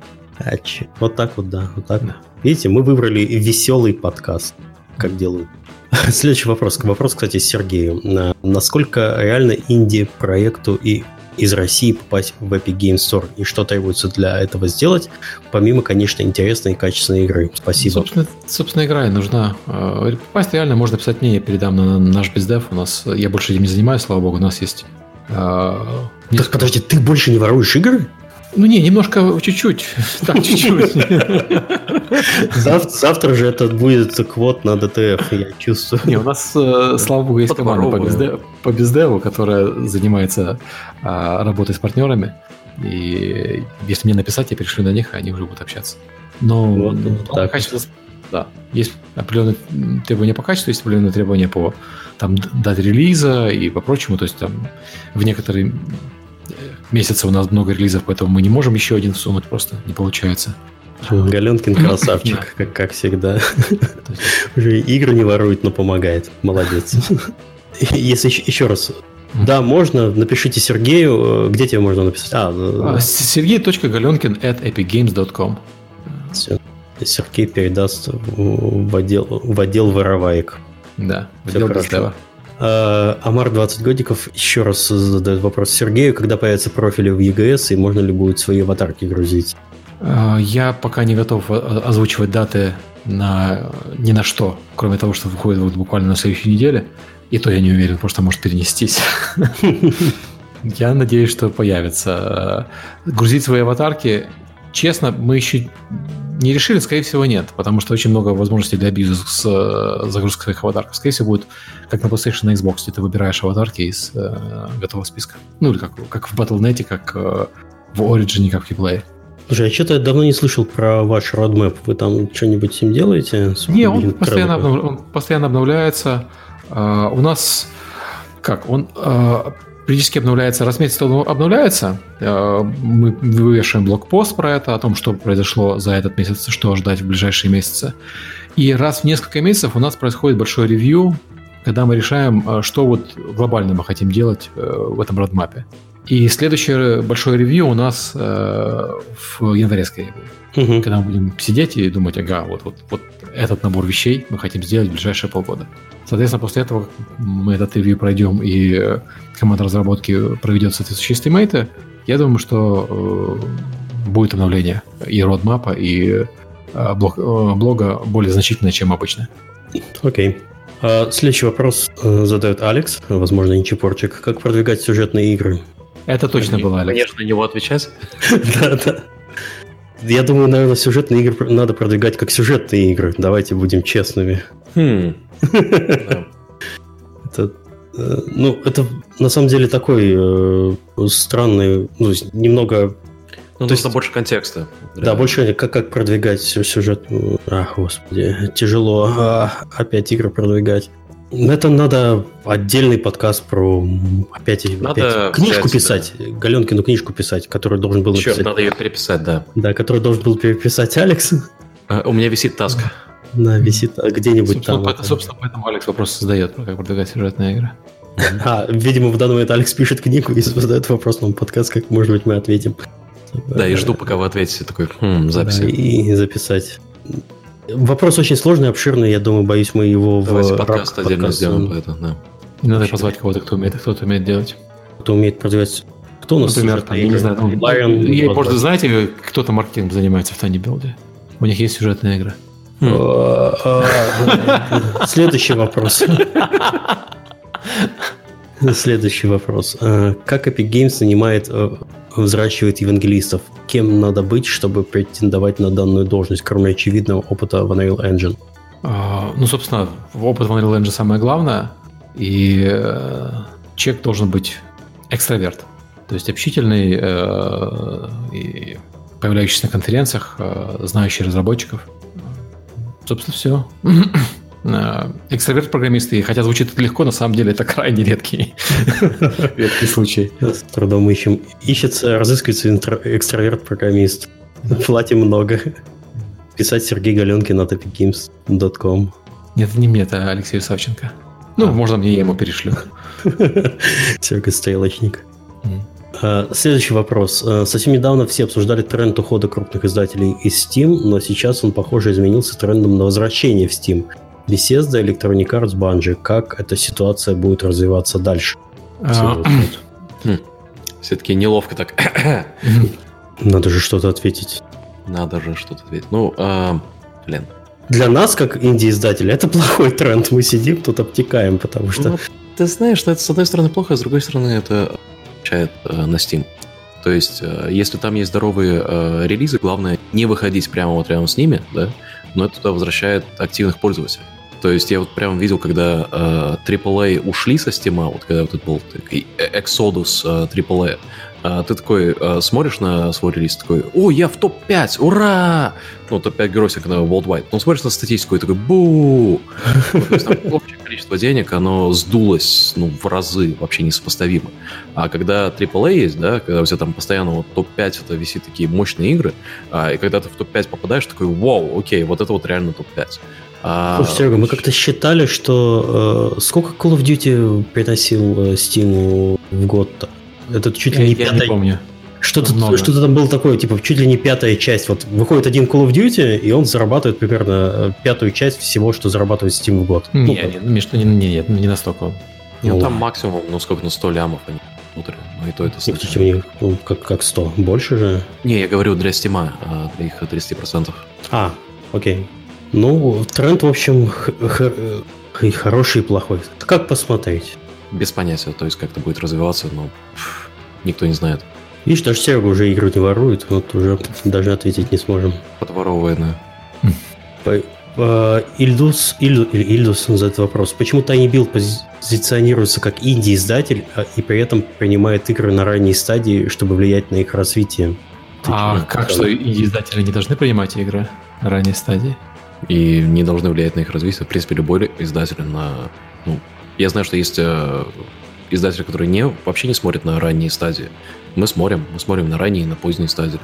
Вот так вот, да. Вот так. Да. Видите, мы выбрали веселый подкаст, как делают. Следующий вопрос. Вопрос, кстати, Сергею. Насколько реально инди-проекту и из России попасть в Epic Games Store? И что требуется для этого сделать? Помимо, конечно, интересной и качественной игры. Спасибо. Собственно, игра и нужна. Попасть реально можно писать мне. Я передам на наш бездев. У нас, я больше этим не занимаюсь, слава богу. У нас есть... Так, подожди, ты больше не воруешь игры? Ну не, немножко, чуть-чуть. Так, чуть-чуть. Завтра же это будет квот на ДТФ, я чувствую. Не, у нас, слава богу, есть команда по бездеву, которая занимается работой с партнерами. И если мне написать, я перешлю на них, и они уже будут общаться. Но качество... Да, есть определенные требования по качеству, есть определенные требования по дате релиза и по прочему. То есть там в некоторые... месяца у нас много релизов, поэтому мы не можем еще один сунуть, просто не получается. Галенкин красавчик, как всегда. Уже игры не ворует, но помогает. Молодец. Если еще раз... Да, можно. Напишите Сергею. Где тебе можно написать? sergey.galenkin@epicgames.com. Все. Сергей передаст в отдел вороваек. Да, в отдел бездева. Амар, 20 годиков, еще раз задает вопрос Сергею, когда появятся профили в EGS и можно ли будет свои аватарки грузить? Я пока не готов озвучивать даты ни на что, кроме того, что выходит буквально на следующей неделе. И то я не уверен, потому что может перенестись. Я надеюсь, что появится. Грузить свои аватарки, честно, мы еще не решили, скорее всего, нет, потому что очень много возможностей для абьюза с загрузкой своих аватарков. Скорее всего, будет как на PlayStation и Xbox, где ты выбираешь аватарки из готового списка. Ну, или как в Battle.net, как в Origin, как в Keyplay. Слушай, я что-то давно не слышал про ваш roadmap. Вы там что-нибудь с ним делаете? Не, он постоянно обновляется. У нас... Как? Он... Периодически обновляется, раз в месяц обновляется. Мы вывешиваем блокпост про это, о том, что произошло за этот месяц, что ожидать в ближайшие месяцы. И раз в несколько месяцев у нас происходит большое ревью, когда мы решаем, что вот глобально мы хотим делать в этом родмапе. И следующее большое ревью у нас в январе, скорее будет. Угу. Когда мы будем сидеть и думать, ага, вот этот набор вещей мы хотим сделать в ближайшие полгода. Соответственно, после этого мы этот ревью пройдем и команда разработки проведет соответствующие стимейты, я думаю, что будет обновление и родмапа, и блога более значительное, чем обычно. Окей. Следующий вопрос задает Алекс, возможно, Ничипорчик. Как продвигать сюжетные игры? Это точно было, Алекс. Конечно, на него отвечать. Да-да. Я думаю, наверное, сюжетные игры надо продвигать как сюжетные игры. Давайте будем честными. Это на самом деле такой странный, немного... То есть больше контекста. Да, больше как продвигать сюжет. Ах, господи, тяжело опять игры продвигать. Это надо отдельный подкаст про... Опять книжку писать. Да. Галенкину книжку писать, которую должен был написать. Черт, надо ее переписать, да. Да, которую должен был переписать Алекс. У меня висит таск. Да, висит где-нибудь собственно, там. Собственно, поэтому Алекс вопрос задает, как продвигать сюжетные игры. Видимо, в данный момент Алекс пишет книгу и задает вопрос на подкаст, как, может быть, мы ответим. Да, и жду, пока вы ответите такой записи. Да, и записать. Вопрос очень сложный, обширный, я думаю, боюсь, мы его... Давайте в подкаст отдельно сделаем по этому, да. И надо позвать кого-то, кто умеет делать. Кто умеет продвигать... Кто у нас... Например, там, я не знаю, там... Может, знаете, кто-то маркетингом занимается в TinyBuild? У них есть сюжетные игры. Следующий вопрос. Как Epic Games взращивает евангелистов? Кем надо быть, чтобы претендовать на данную должность, кроме очевидного опыта в Unreal Engine? Собственно, опыт в Unreal Engine самое главное. И человек должен быть экстраверт. То есть общительный, и появляющийся на конференциях, знающий разработчиков. Собственно, все. Экстраверт-программисты, хотя звучит это легко, на самом деле это крайне редкий случай. С трудом ищем. Разыскивается экстраверт-программист. Платим много. Писать Сергей Галенкин на epicgames.com. Нет, это не мне, это Алексей Савченко. Можно мне, я ему перешлю. Сергей Стрелочник. Следующий вопрос. Совсем недавно все обсуждали тренд ухода крупных издателей из Steam, но сейчас он, похоже, изменился трендом на возвращение в Steam. Bethesda, Electronic Arts, Bungie. Как эта ситуация будет развиваться дальше? Все-таки неловко так. Надо же что-то ответить. Блин. Для нас, как инди-издателя, это плохой тренд. Мы сидим, тут обтекаем, потому что... ты знаешь, что это, с одной стороны, плохо, а с другой стороны, это отвечает на Steam. То есть, если там есть здоровые релизы, главное не выходить прямо вот рядом с ними, да, но это туда возвращает активных пользователей. То есть я вот прям видел, когда AAA ушли со Стима, вот когда вот это был Exodus AAA, ты такой смотришь на свой релиз, такой: «О, я в топ-5, ура!» Топ-5 героев на Worldwide. Смотришь на статистику и такой: «Бу!» То есть там общее количество денег, оно сдулось в разы, вообще несопоставимо. А когда AAA есть, да, когда у тебя там постоянно топ-5, это висит такие мощные игры, и когда ты в топ-5 попадаешь, такой: «Вау, окей, вот это вот реально топ-5». Слушай, Серега, мы как-то считали, что сколько Call of Duty приносил Steam в год-то? Это чуть ли не пятая... Я не помню. Что-то там было такое, типа, чуть ли не пятая часть. Вот выходит один Call of Duty, и он зарабатывает примерно пятую часть всего, что зарабатывает Steam в год. Нет, не настолько. Там максимум, сколько, 100 лямов они внутрь. И то это... Как 100? Больше же? Не, я говорю для Steam, для их 30%. Окей. Тренд, в общем, и хороший, и плохой. Как посмотреть? Без понятия, то есть как это будет развиваться, никто не знает. Видишь, даже Серега уже игры не ворует, уже даже ответить не сможем. Подворованная. Ильдус задает вопрос. Почему TinyBuild позиционируется как инди-издатель, и при этом принимает игры на ранней стадии, чтобы влиять на их развитие? Что, инди-издатели не должны принимать игры на ранней стадии? И не должны влиять на их развитие. В принципе, любой издатель я знаю, что есть издатели, которые вообще не смотрят на ранние стадии. Мы смотрим на ранние и на поздние стадии.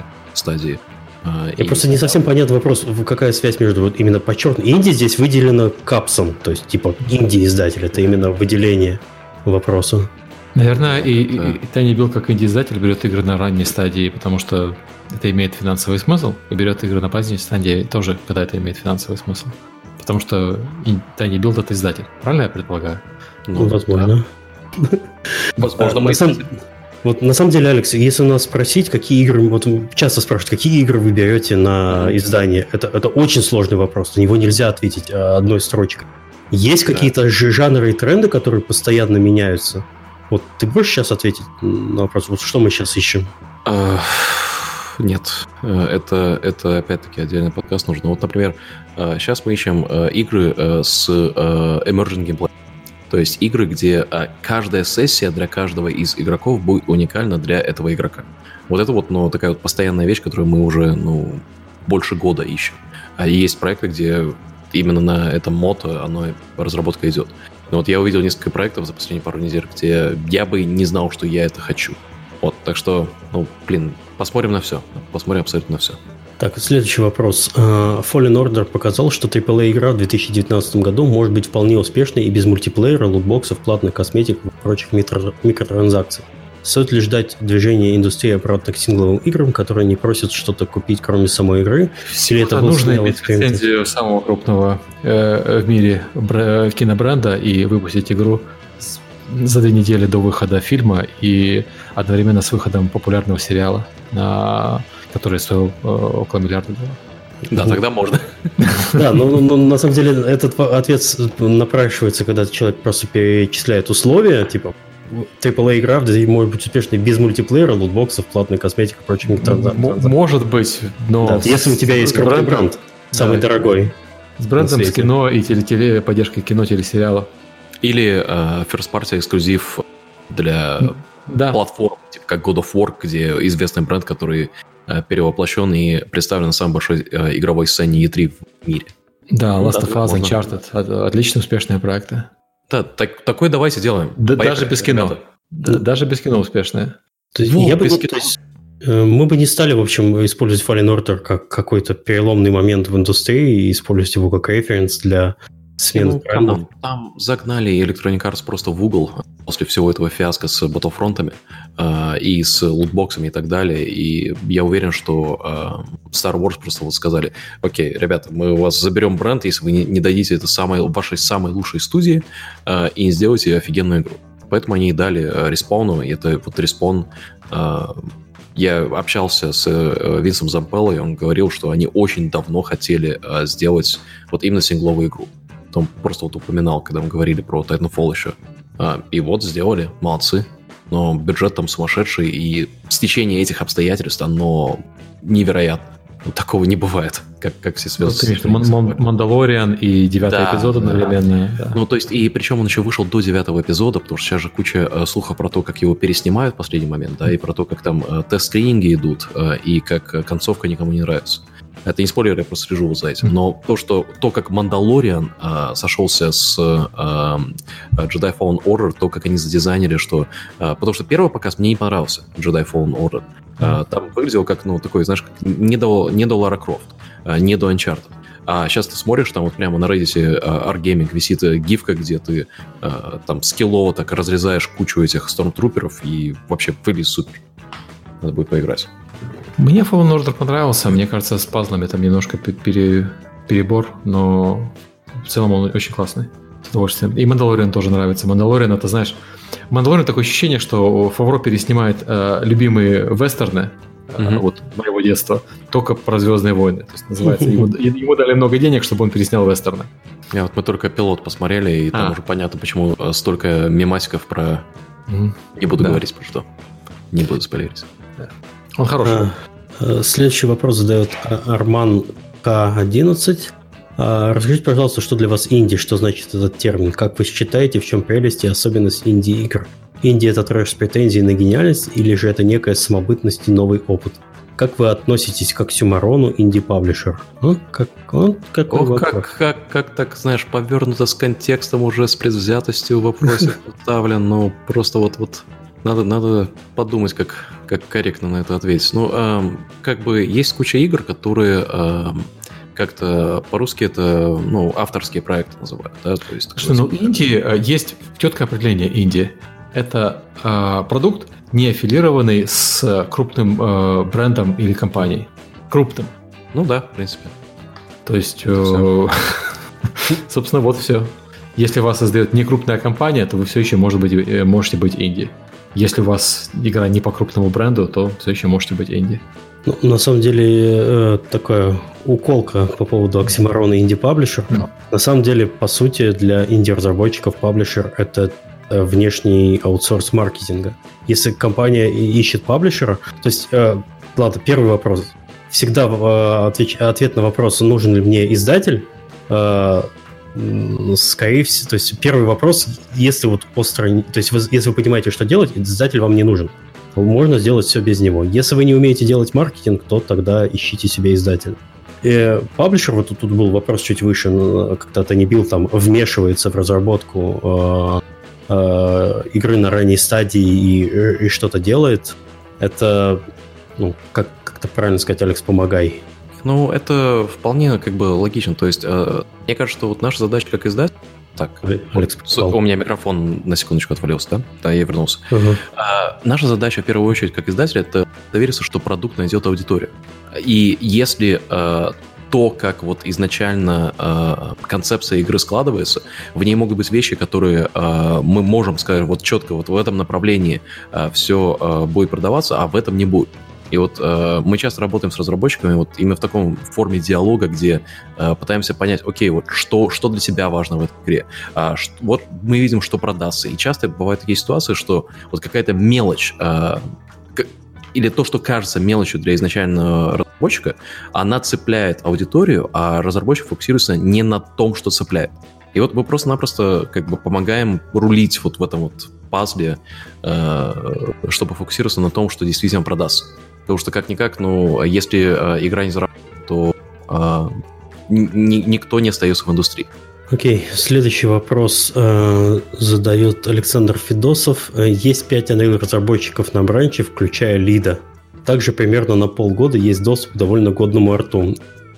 Просто не совсем понятен вопрос, какая связь между именно подчеркнутой. Инди здесь выделено капсом, то есть типа инди-издатель. Это именно выделение вопроса. Наверное, и TinyBuild как инди-издатель берет игры на ранней стадии, потому что это имеет финансовый смысл, и берет игры на поздней стадии тоже, когда это имеет финансовый смысл. Потому что TinyBuild — это издатель. Правильно я предполагаю? Возможно. Да. Возможно, мы вот на самом деле, Алекс, если у нас спросить, какие игры, вот часто спрашивают, какие игры вы берете на издание, это очень сложный вопрос, на него нельзя ответить одной строчкой. Есть какие-то жанры и тренды, которые постоянно меняются? Вот ты можешь сейчас ответить на вопрос, вот что мы сейчас ищем? Нет, это опять-таки отдельный подкаст нужен. Вот, например, сейчас мы ищем игры с emerging gameplay. То есть игры, где каждая сессия для каждого из игроков будет уникальна для этого игрока. Вот это вот, ну, такая вот постоянная вещь, которую мы уже, ну, больше года ищем. А есть проекты, где именно на этом мото оно разработка идет. Но вот я увидел несколько проектов за последние пару недель, где я бы не знал, что я это хочу. Вот, так что, ну, блин, посмотрим на все. Посмотрим абсолютно на все. Так, следующий вопрос. Fallen Order показал, что AAA-игра в 2019 году может быть вполне успешной и без мультиплеера, лутбоксов, платных косметик и прочих микротранзакций. Стоит ли ждать движения индустрии обратно к сингловым играм, которые не просят что-то купить, кроме самой игры? Или это нужно иметь лицензию самого крупного в мире кинобренда и выпустить игру за 2 недели до выхода фильма и одновременно с выходом популярного сериала, который стоил около $1 миллиард. Да, тогда можно. Да, но на самом деле этот ответ напрашивается, когда человек просто перечисляет условия, типа AAA-игра может быть успешной без мультиплеера, лутбоксов, платной косметики и прочих микротранзакций. Может быть, но... Да, если у тебя есть крупный бренд, самый дорогой. С брендом, с кино и поддержкой кино, телесериалов. Или First Party эксклюзив для платформ, типа как God of War, где известный бренд, который перевоплощен и представлен на самой большой игровой сцене E3 в мире. Да, Last of Us, Uncharted. Отлично успешные проекты. Да, такое давайте делаем. Да, даже без кино. Да, даже без кино успешные. То есть, мы бы не стали, в общем, использовать Fallen Order как какой-то переломный момент в индустрии и использовать его как референс для... Ну, там загнали Electronic Arts просто в угол после всего этого фиаско с Battlefront'ами и с лутбоксами и так далее. И я уверен, что Star Wars просто вот сказали: окей, ребята, мы у вас заберем бренд, если вы не дадите это вашей самой лучшей студии и не сделаете офигенную игру. Поэтому они и дали Респауну, и это вот Респаун... Я общался с Винсом Зампеллой, он говорил, что они очень давно хотели сделать вот именно сингловую игру. Он просто вот упоминал, когда мы говорили про Titanfall еще. И вот сделали, молодцы. Но бюджет там сумасшедший, и стечение этих обстоятельств, оно невероятно. Такого не бывает, как все связаны. Ну, Мандалориан и 9-й эпизод одновременно. Да. Ну, то есть, и причем он еще вышел до 9-го эпизода, потому что сейчас же куча слухов про то, как его переснимают в последний момент, да, и про то, как там тест-скрининги идут, и как концовка никому не нравится. Это не спойлер, я просто слежу вот за этим. Но то, как Мандалориан сошелся с Jedi Fallen Order, то, как они задизайнили, что... потому что первый показ мне не понравился, Jedi Fallen Order. Там выглядело как, ну, такой, знаешь, как не до Лара Крофт, не до Uncharted. А сейчас ты смотришь, там вот прямо на Reddit ArtGaming висит гифка, где ты там скиллово так разрезаешь кучу этих стормтруперов, и вообще выглядит супер. Надо будет поиграть. Мне Fallen Order понравился. Мне кажется, с пазлами там немножко перебор, но в целом он очень классный. С удовольствием. И Мандалориан тоже нравится. Мандалориан, это, знаешь... Мандалориан такое ощущение, что Фавро переснимает любимые вестерны вот моего детства, только про «Звездные войны». То есть называется. Ему дали много денег, чтобы он переснял вестерны. Вот мы только «Пилот» посмотрели, и там уже понятно, почему столько мемасиков про... Не буду говорить про что. Не буду спойлерить. Да. Он хороший. Следующий вопрос задает Арман К11. Расскажите, пожалуйста, что для вас инди, что значит этот термин? Как вы считаете, в чем прелесть и особенность инди-игр? Инди – это трэш с претензией на гениальность, или же это некая самобытность и новый опыт? Как вы относитесь к оксюморону инди-паблишер? Как так, знаешь, повернуто с контекстом, уже с предвзятостью в вопросе поставлен, ну, просто вот... Надо подумать, как корректно на это ответить. Ну, как бы есть куча игр, которые как-то по-русски это, ну, авторские проекты называют. Да? То есть, инди, есть четкое определение инди. Это продукт, не аффилированный с крупным брендом или компанией. Крупным. Ну да, в принципе. То есть, собственно, вот все. Если вас создает не крупная компания, то вы все еще можете быть инди. Если у вас игра не по крупному бренду, то все еще можете быть инди. Ну, на самом деле, такая уколка по поводу оксиморона инди-паблишер. Mm. На самом деле, по сути, для инди-разработчиков паблишер – это внешний аутсорс маркетинга. Если компания ищет паблишера, то есть, ладно, первый вопрос. Всегда ответ на вопрос, нужен ли мне издатель, скорее всего, то есть первый вопрос, если вот остро, то есть если вы понимаете, что делать, издатель вам не нужен. Можно сделать все без него. Если вы не умеете делать маркетинг, то тогда ищите себе издателя. И паблишер, вот тут был вопрос чуть выше, как-то TinyBuild там вмешивается в разработку игры на ранней стадии и что-то делает. Это, ну, как-то правильно сказать, Алекс, помогай. Ну, это вполне как бы логично. То есть, мне кажется, что вот наша задача как издать... Так, Алекс, у меня микрофон на секундочку отвалился, да? Да, я вернулся. Угу. Наша задача, в первую очередь, как издателя, это довериться, что продукт найдет аудиторию. И если то, как вот изначально концепция игры складывается, в ней могут быть вещи, которые мы можем сказать вот четко, вот в этом направлении все будет продаваться, а в этом не будет. И вот мы часто работаем с разработчиками вот именно в таком форме диалога, где пытаемся понять, окей, вот что для тебя важно в этой игре. Вот мы видим, что продастся. И часто бывают такие ситуации, что вот какая-то мелочь или то, что кажется мелочью для изначального разработчика, она цепляет аудиторию, а разработчик фокусируется не на том, что цепляет. И вот мы просто-напросто как бы помогаем рулить вот в этом вот пазле, чтобы фокусироваться на том, что действительно продастся. Потому что как-никак, ну, если игра не заработает, то никто не остается в индустрии. Окей, следующий вопрос задает Александр Федосов. Есть 5 Unreal-разработчиков на бранче, включая лида. Также примерно на полгода есть доступ к довольно годному арту.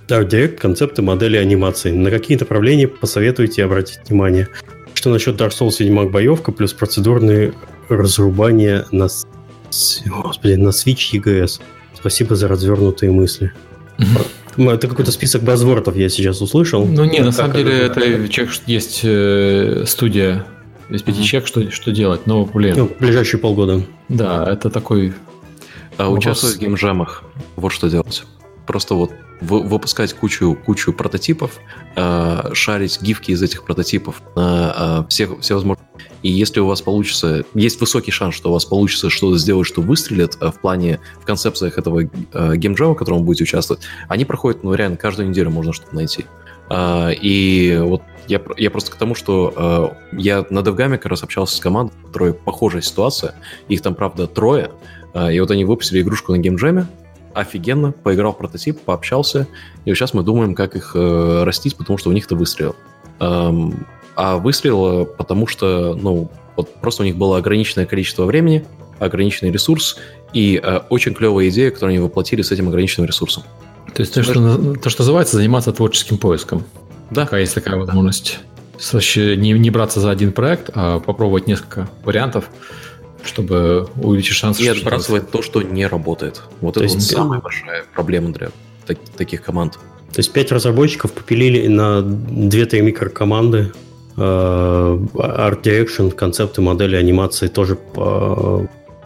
Арт-директ, концепты, модели анимации. На какие направления посоветуете обратить внимание? Что насчет Dark Souls и Ведьмак боевка, плюс процедурные разрубания на... Господи, на Switch EGS. Спасибо за развернутые мысли. Это какой-то список базвордов я сейчас услышал. Ну нет, на самом деле это человек, есть студия из 5 человек, что делать, но, блин. Ближайшие полгода. Да, это такой... Участвовать в геймджамах. Вот что делать. Просто вот выпускать кучу прототипов, шарить гифки из этих прототипов на все возможные. И если у вас получится, есть высокий шанс, что у вас получится что-то сделать, что выстрелит в плане, в концепциях этого геймджама, в котором вы будете участвовать, они проходят, ну, реально, каждую неделю можно что-то найти. И вот я просто к тому, что я на DevGAMM как раз общался с командой, в которой похожая ситуация, их там, правда, 3, и вот они выпустили игрушку на геймджаме, офигенно, поиграл в прототип, пообщался, и сейчас мы думаем, как их растить, потому что у них-то выстрелил. А выстрелило, потому что, ну, вот просто у них было ограниченное количество времени, ограниченный ресурс, и очень клевая идея, которую они воплотили с этим ограниченным ресурсом. То есть то, что называется, заниматься творческим поиском. Да. Такая есть такая возможность. Вообще не браться за один проект, а попробовать несколько вариантов, чтобы увеличить шансы. И отбрасывать то, что не работает. Вот то это вот самая большая проблема для таких команд. То есть 5 разработчиков попилили на 2-3 микрокоманды. Art Direction, концепты, модели, анимации тоже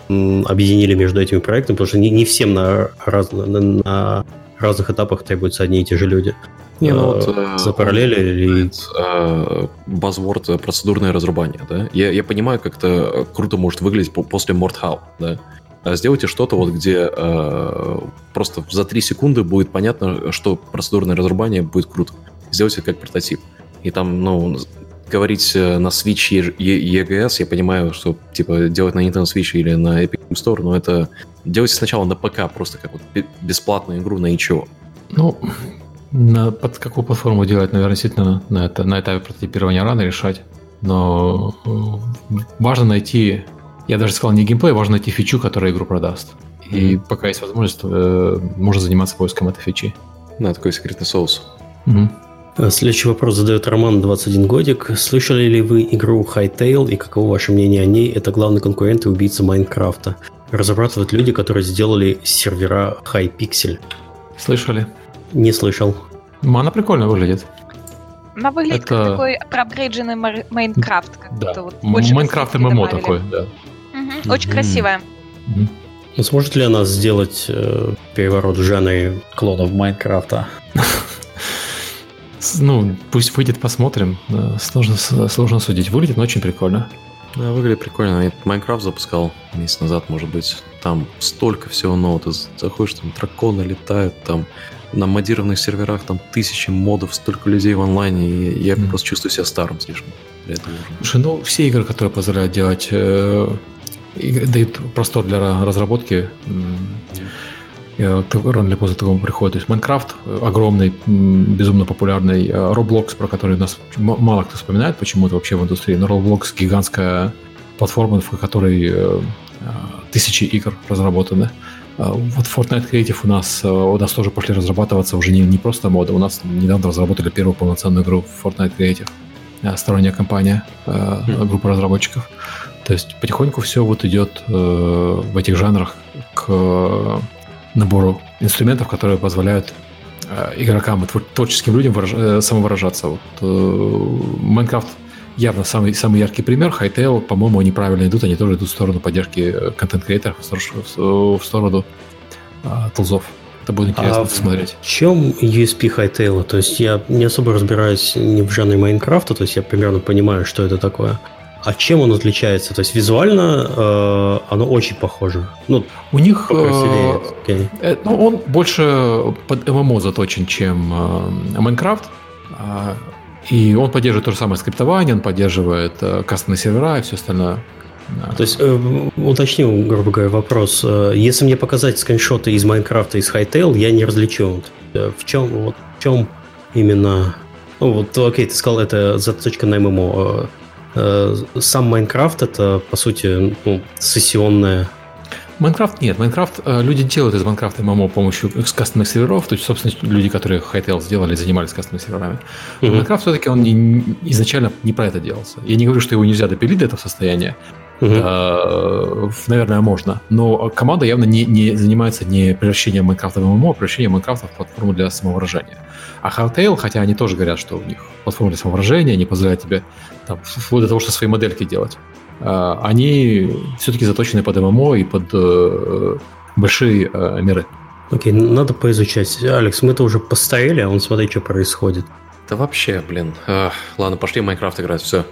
объединили между этими проектами, потому что не всем на разных этапах требуются одни и те же люди. Запараллели или... Базворд процедурное разрубание, да? Я понимаю, как это круто может выглядеть после Mordhau, да? Сделайте что-то, вот где просто за 3 секунды будет понятно, что процедурное разрубание будет круто. Сделайте как прототип. И там, ну, говорить на Switch EGS, я понимаю, что типа делать на Nintendo Switch или на Epic Games Store, но это... Делайте сначала на ПК просто как вот бесплатную игру на ничего. Ну... под какую платформу делать, наверное, действительно на этапе прототипирования рано решать. Но важно найти, я даже сказал, не геймплей, важно найти фичу, которая игру продаст. И пока есть возможность, можно заниматься поиском этой фичи. Да, такой секретный соус. Следующий вопрос задает Роман, 21 годик. Слышали ли вы игру Hightail и каково ваше мнение о ней? Это главный конкурент и убийца Майнкрафта. Разрабатывают люди, которые сделали сервера Hypixel. Слышали? Не слышал. Она прикольно выглядит. Она выглядит как такой проапгрейдженный Майнкрафт. Как будто вот Майнкрафт ММО такой, да. Очень красивая. Сможет ли она сделать переворот в жанре клонов Майнкрафта? Ну, пусть выйдет, посмотрим. Сложно судить. Выглядит, но очень прикольно. Да, выглядит прикольно. Я Майнкрафт запускал месяц назад, может быть. Там столько всего нового. Ты заходишь, там драконы летают, там на модированных серверах там тысячи модов, столько людей в онлайне. И я просто чувствую себя старым слишком. Слушай, ну все игры, которые позволяют делать... дают простор для разработки. Рано или поздно к этому приходит. То есть Майнкрафт огромный, безумно популярный. Roblox, про который у нас мало кто вспоминает почему-то вообще в индустрии. Но Roblox — гигантская платформа, в которой тысячи игр разработаны. Вот Fortnite Creative у нас тоже пошли разрабатываться уже не просто моды. У нас недавно разработали первую полноценную игру Fortnite Creative. Сторонняя компания, группа разработчиков. То есть потихоньку все вот идет в этих жанрах к набору инструментов, которые позволяют игрокам и творческим людям самовыражаться. Вот, Minecraft явно самый яркий пример. Hytale, по-моему, они правильно идут. Они тоже идут в сторону поддержки контент-креаторов, в сторону тулзов. Это будет интересно посмотреть. В чем USP Hytale? То есть я не особо разбираюсь ни в жанре Майнкрафта, то есть я примерно понимаю, что это такое. А чем он отличается? То есть визуально оно очень похоже. Ну, у них ну, он больше под ММО заточен, чем Майнкрафт. И он поддерживает то же самое скриптование, он поддерживает кастомные сервера и все остальное. То есть, уточню, грубо говоря, вопрос. Если мне показать скриншоты из Майнкрафта, из Hytale, я не различу. В чем именно... Ну, вот, окей, ты сказал, это заточка на ММО. Сам Майнкрафт — это, по сути, сессионная... Майнкрафт нет. Майнкрафт люди делают из Майнкрафта ММО с помощью кастомных серверов. То есть, собственно, люди, которые Hytale сделали, занимались кастомными серверами. Но Майнкрафт все-таки он изначально не про это делался. Я не говорю, что его нельзя допилить до этого состояния. Наверное, можно. Но команда явно не занимается не превращением Майнкрафта в ММО, а превращением Майнкрафта в платформу для самовыражения. А Hytale, хотя они тоже говорят, что у них платформа для самовыражения, они позволяют тебе там, вплоть до того, что свои модельки делать. Они все-таки заточены под ММО и под большие миры. Окей, надо поизучать. Алекс, мы-то уже постарели, а он смотри, что происходит. Да вообще, блин. Ладно, пошли в Майнкрафт играть, все.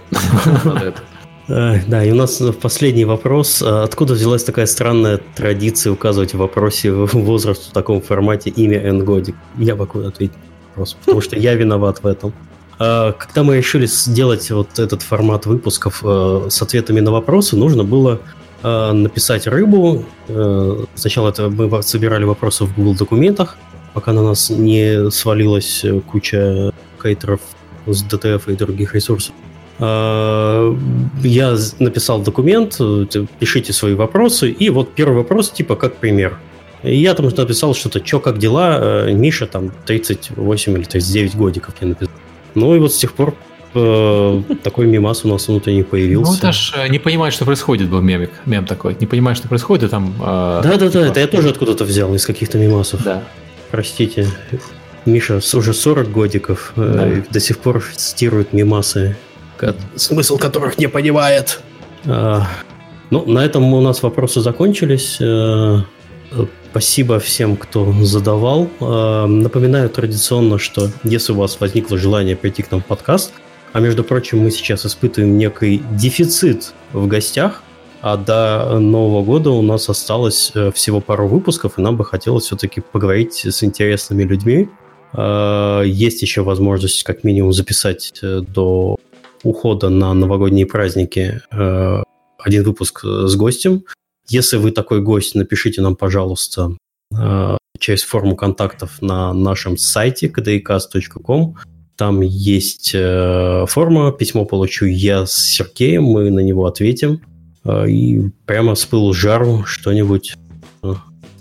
Да, и у нас последний вопрос. Откуда взялась такая странная традиция указывать в вопросе возраст в таком формате имя and годик? Я могу ответить вопрос, потому что я виноват в этом. Когда мы решили сделать вот этот формат выпусков с ответами на вопросы, нужно было написать рыбу. Сначала это мы собирали вопросы в Google документах, пока на нас не свалилась куча хейтеров с ДТФ и других ресурсов. Я написал документ, пишите свои вопросы, и вот первый вопрос типа как пример. И я там написал что-то, чё, как дела, Миша там 38 или 39 годиков я написал. Ну и вот с тех пор такой мемас у нас внутренний появился. Ну, это ж не понимаешь, что происходит, был мемик, мем такой. Не понимаешь, что происходит, и там... Да, это я тоже откуда-то взял, из каких-то мемасов. Да. Простите. Миша уже 40 годиков, да. До сих пор цитирует мемасы, смысл которых не понимает. Ну, на этом у нас вопросы закончились. Спасибо всем, кто задавал. Напоминаю традиционно, что если у вас возникло желание прийти к нам в подкаст, а между прочим, мы сейчас испытываем некий дефицит в гостях, а до Нового года у нас осталось всего пару выпусков, и нам бы хотелось все-таки поговорить с интересными людьми. Есть еще возможность как минимум записать до ухода на новогодние праздники один выпуск с гостем. Если вы такой гость, напишите нам, пожалуйста, через форму контактов на нашем сайте kdcast.com. Там есть форма, письмо получу я с Сергеем, мы на него ответим. И прямо с пылу с жару что-нибудь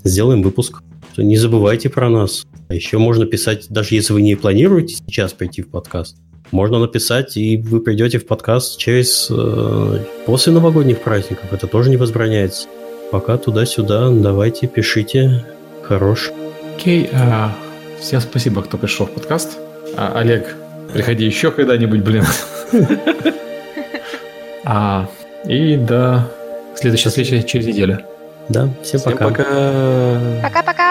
сделаем выпуск. Не забывайте про нас. А еще можно писать, даже если вы не планируете сейчас прийти в подкаст, можно написать, и вы придете в подкаст через после новогодних праздников. Это тоже не возбраняется. Пока туда-сюда, давайте, пишите. Хорош. Окей. Всем спасибо, кто пришел в подкаст. Олег, приходи еще когда-нибудь, блин. И до Следующая встреча через неделю. Да, всем пока. Пока-пока.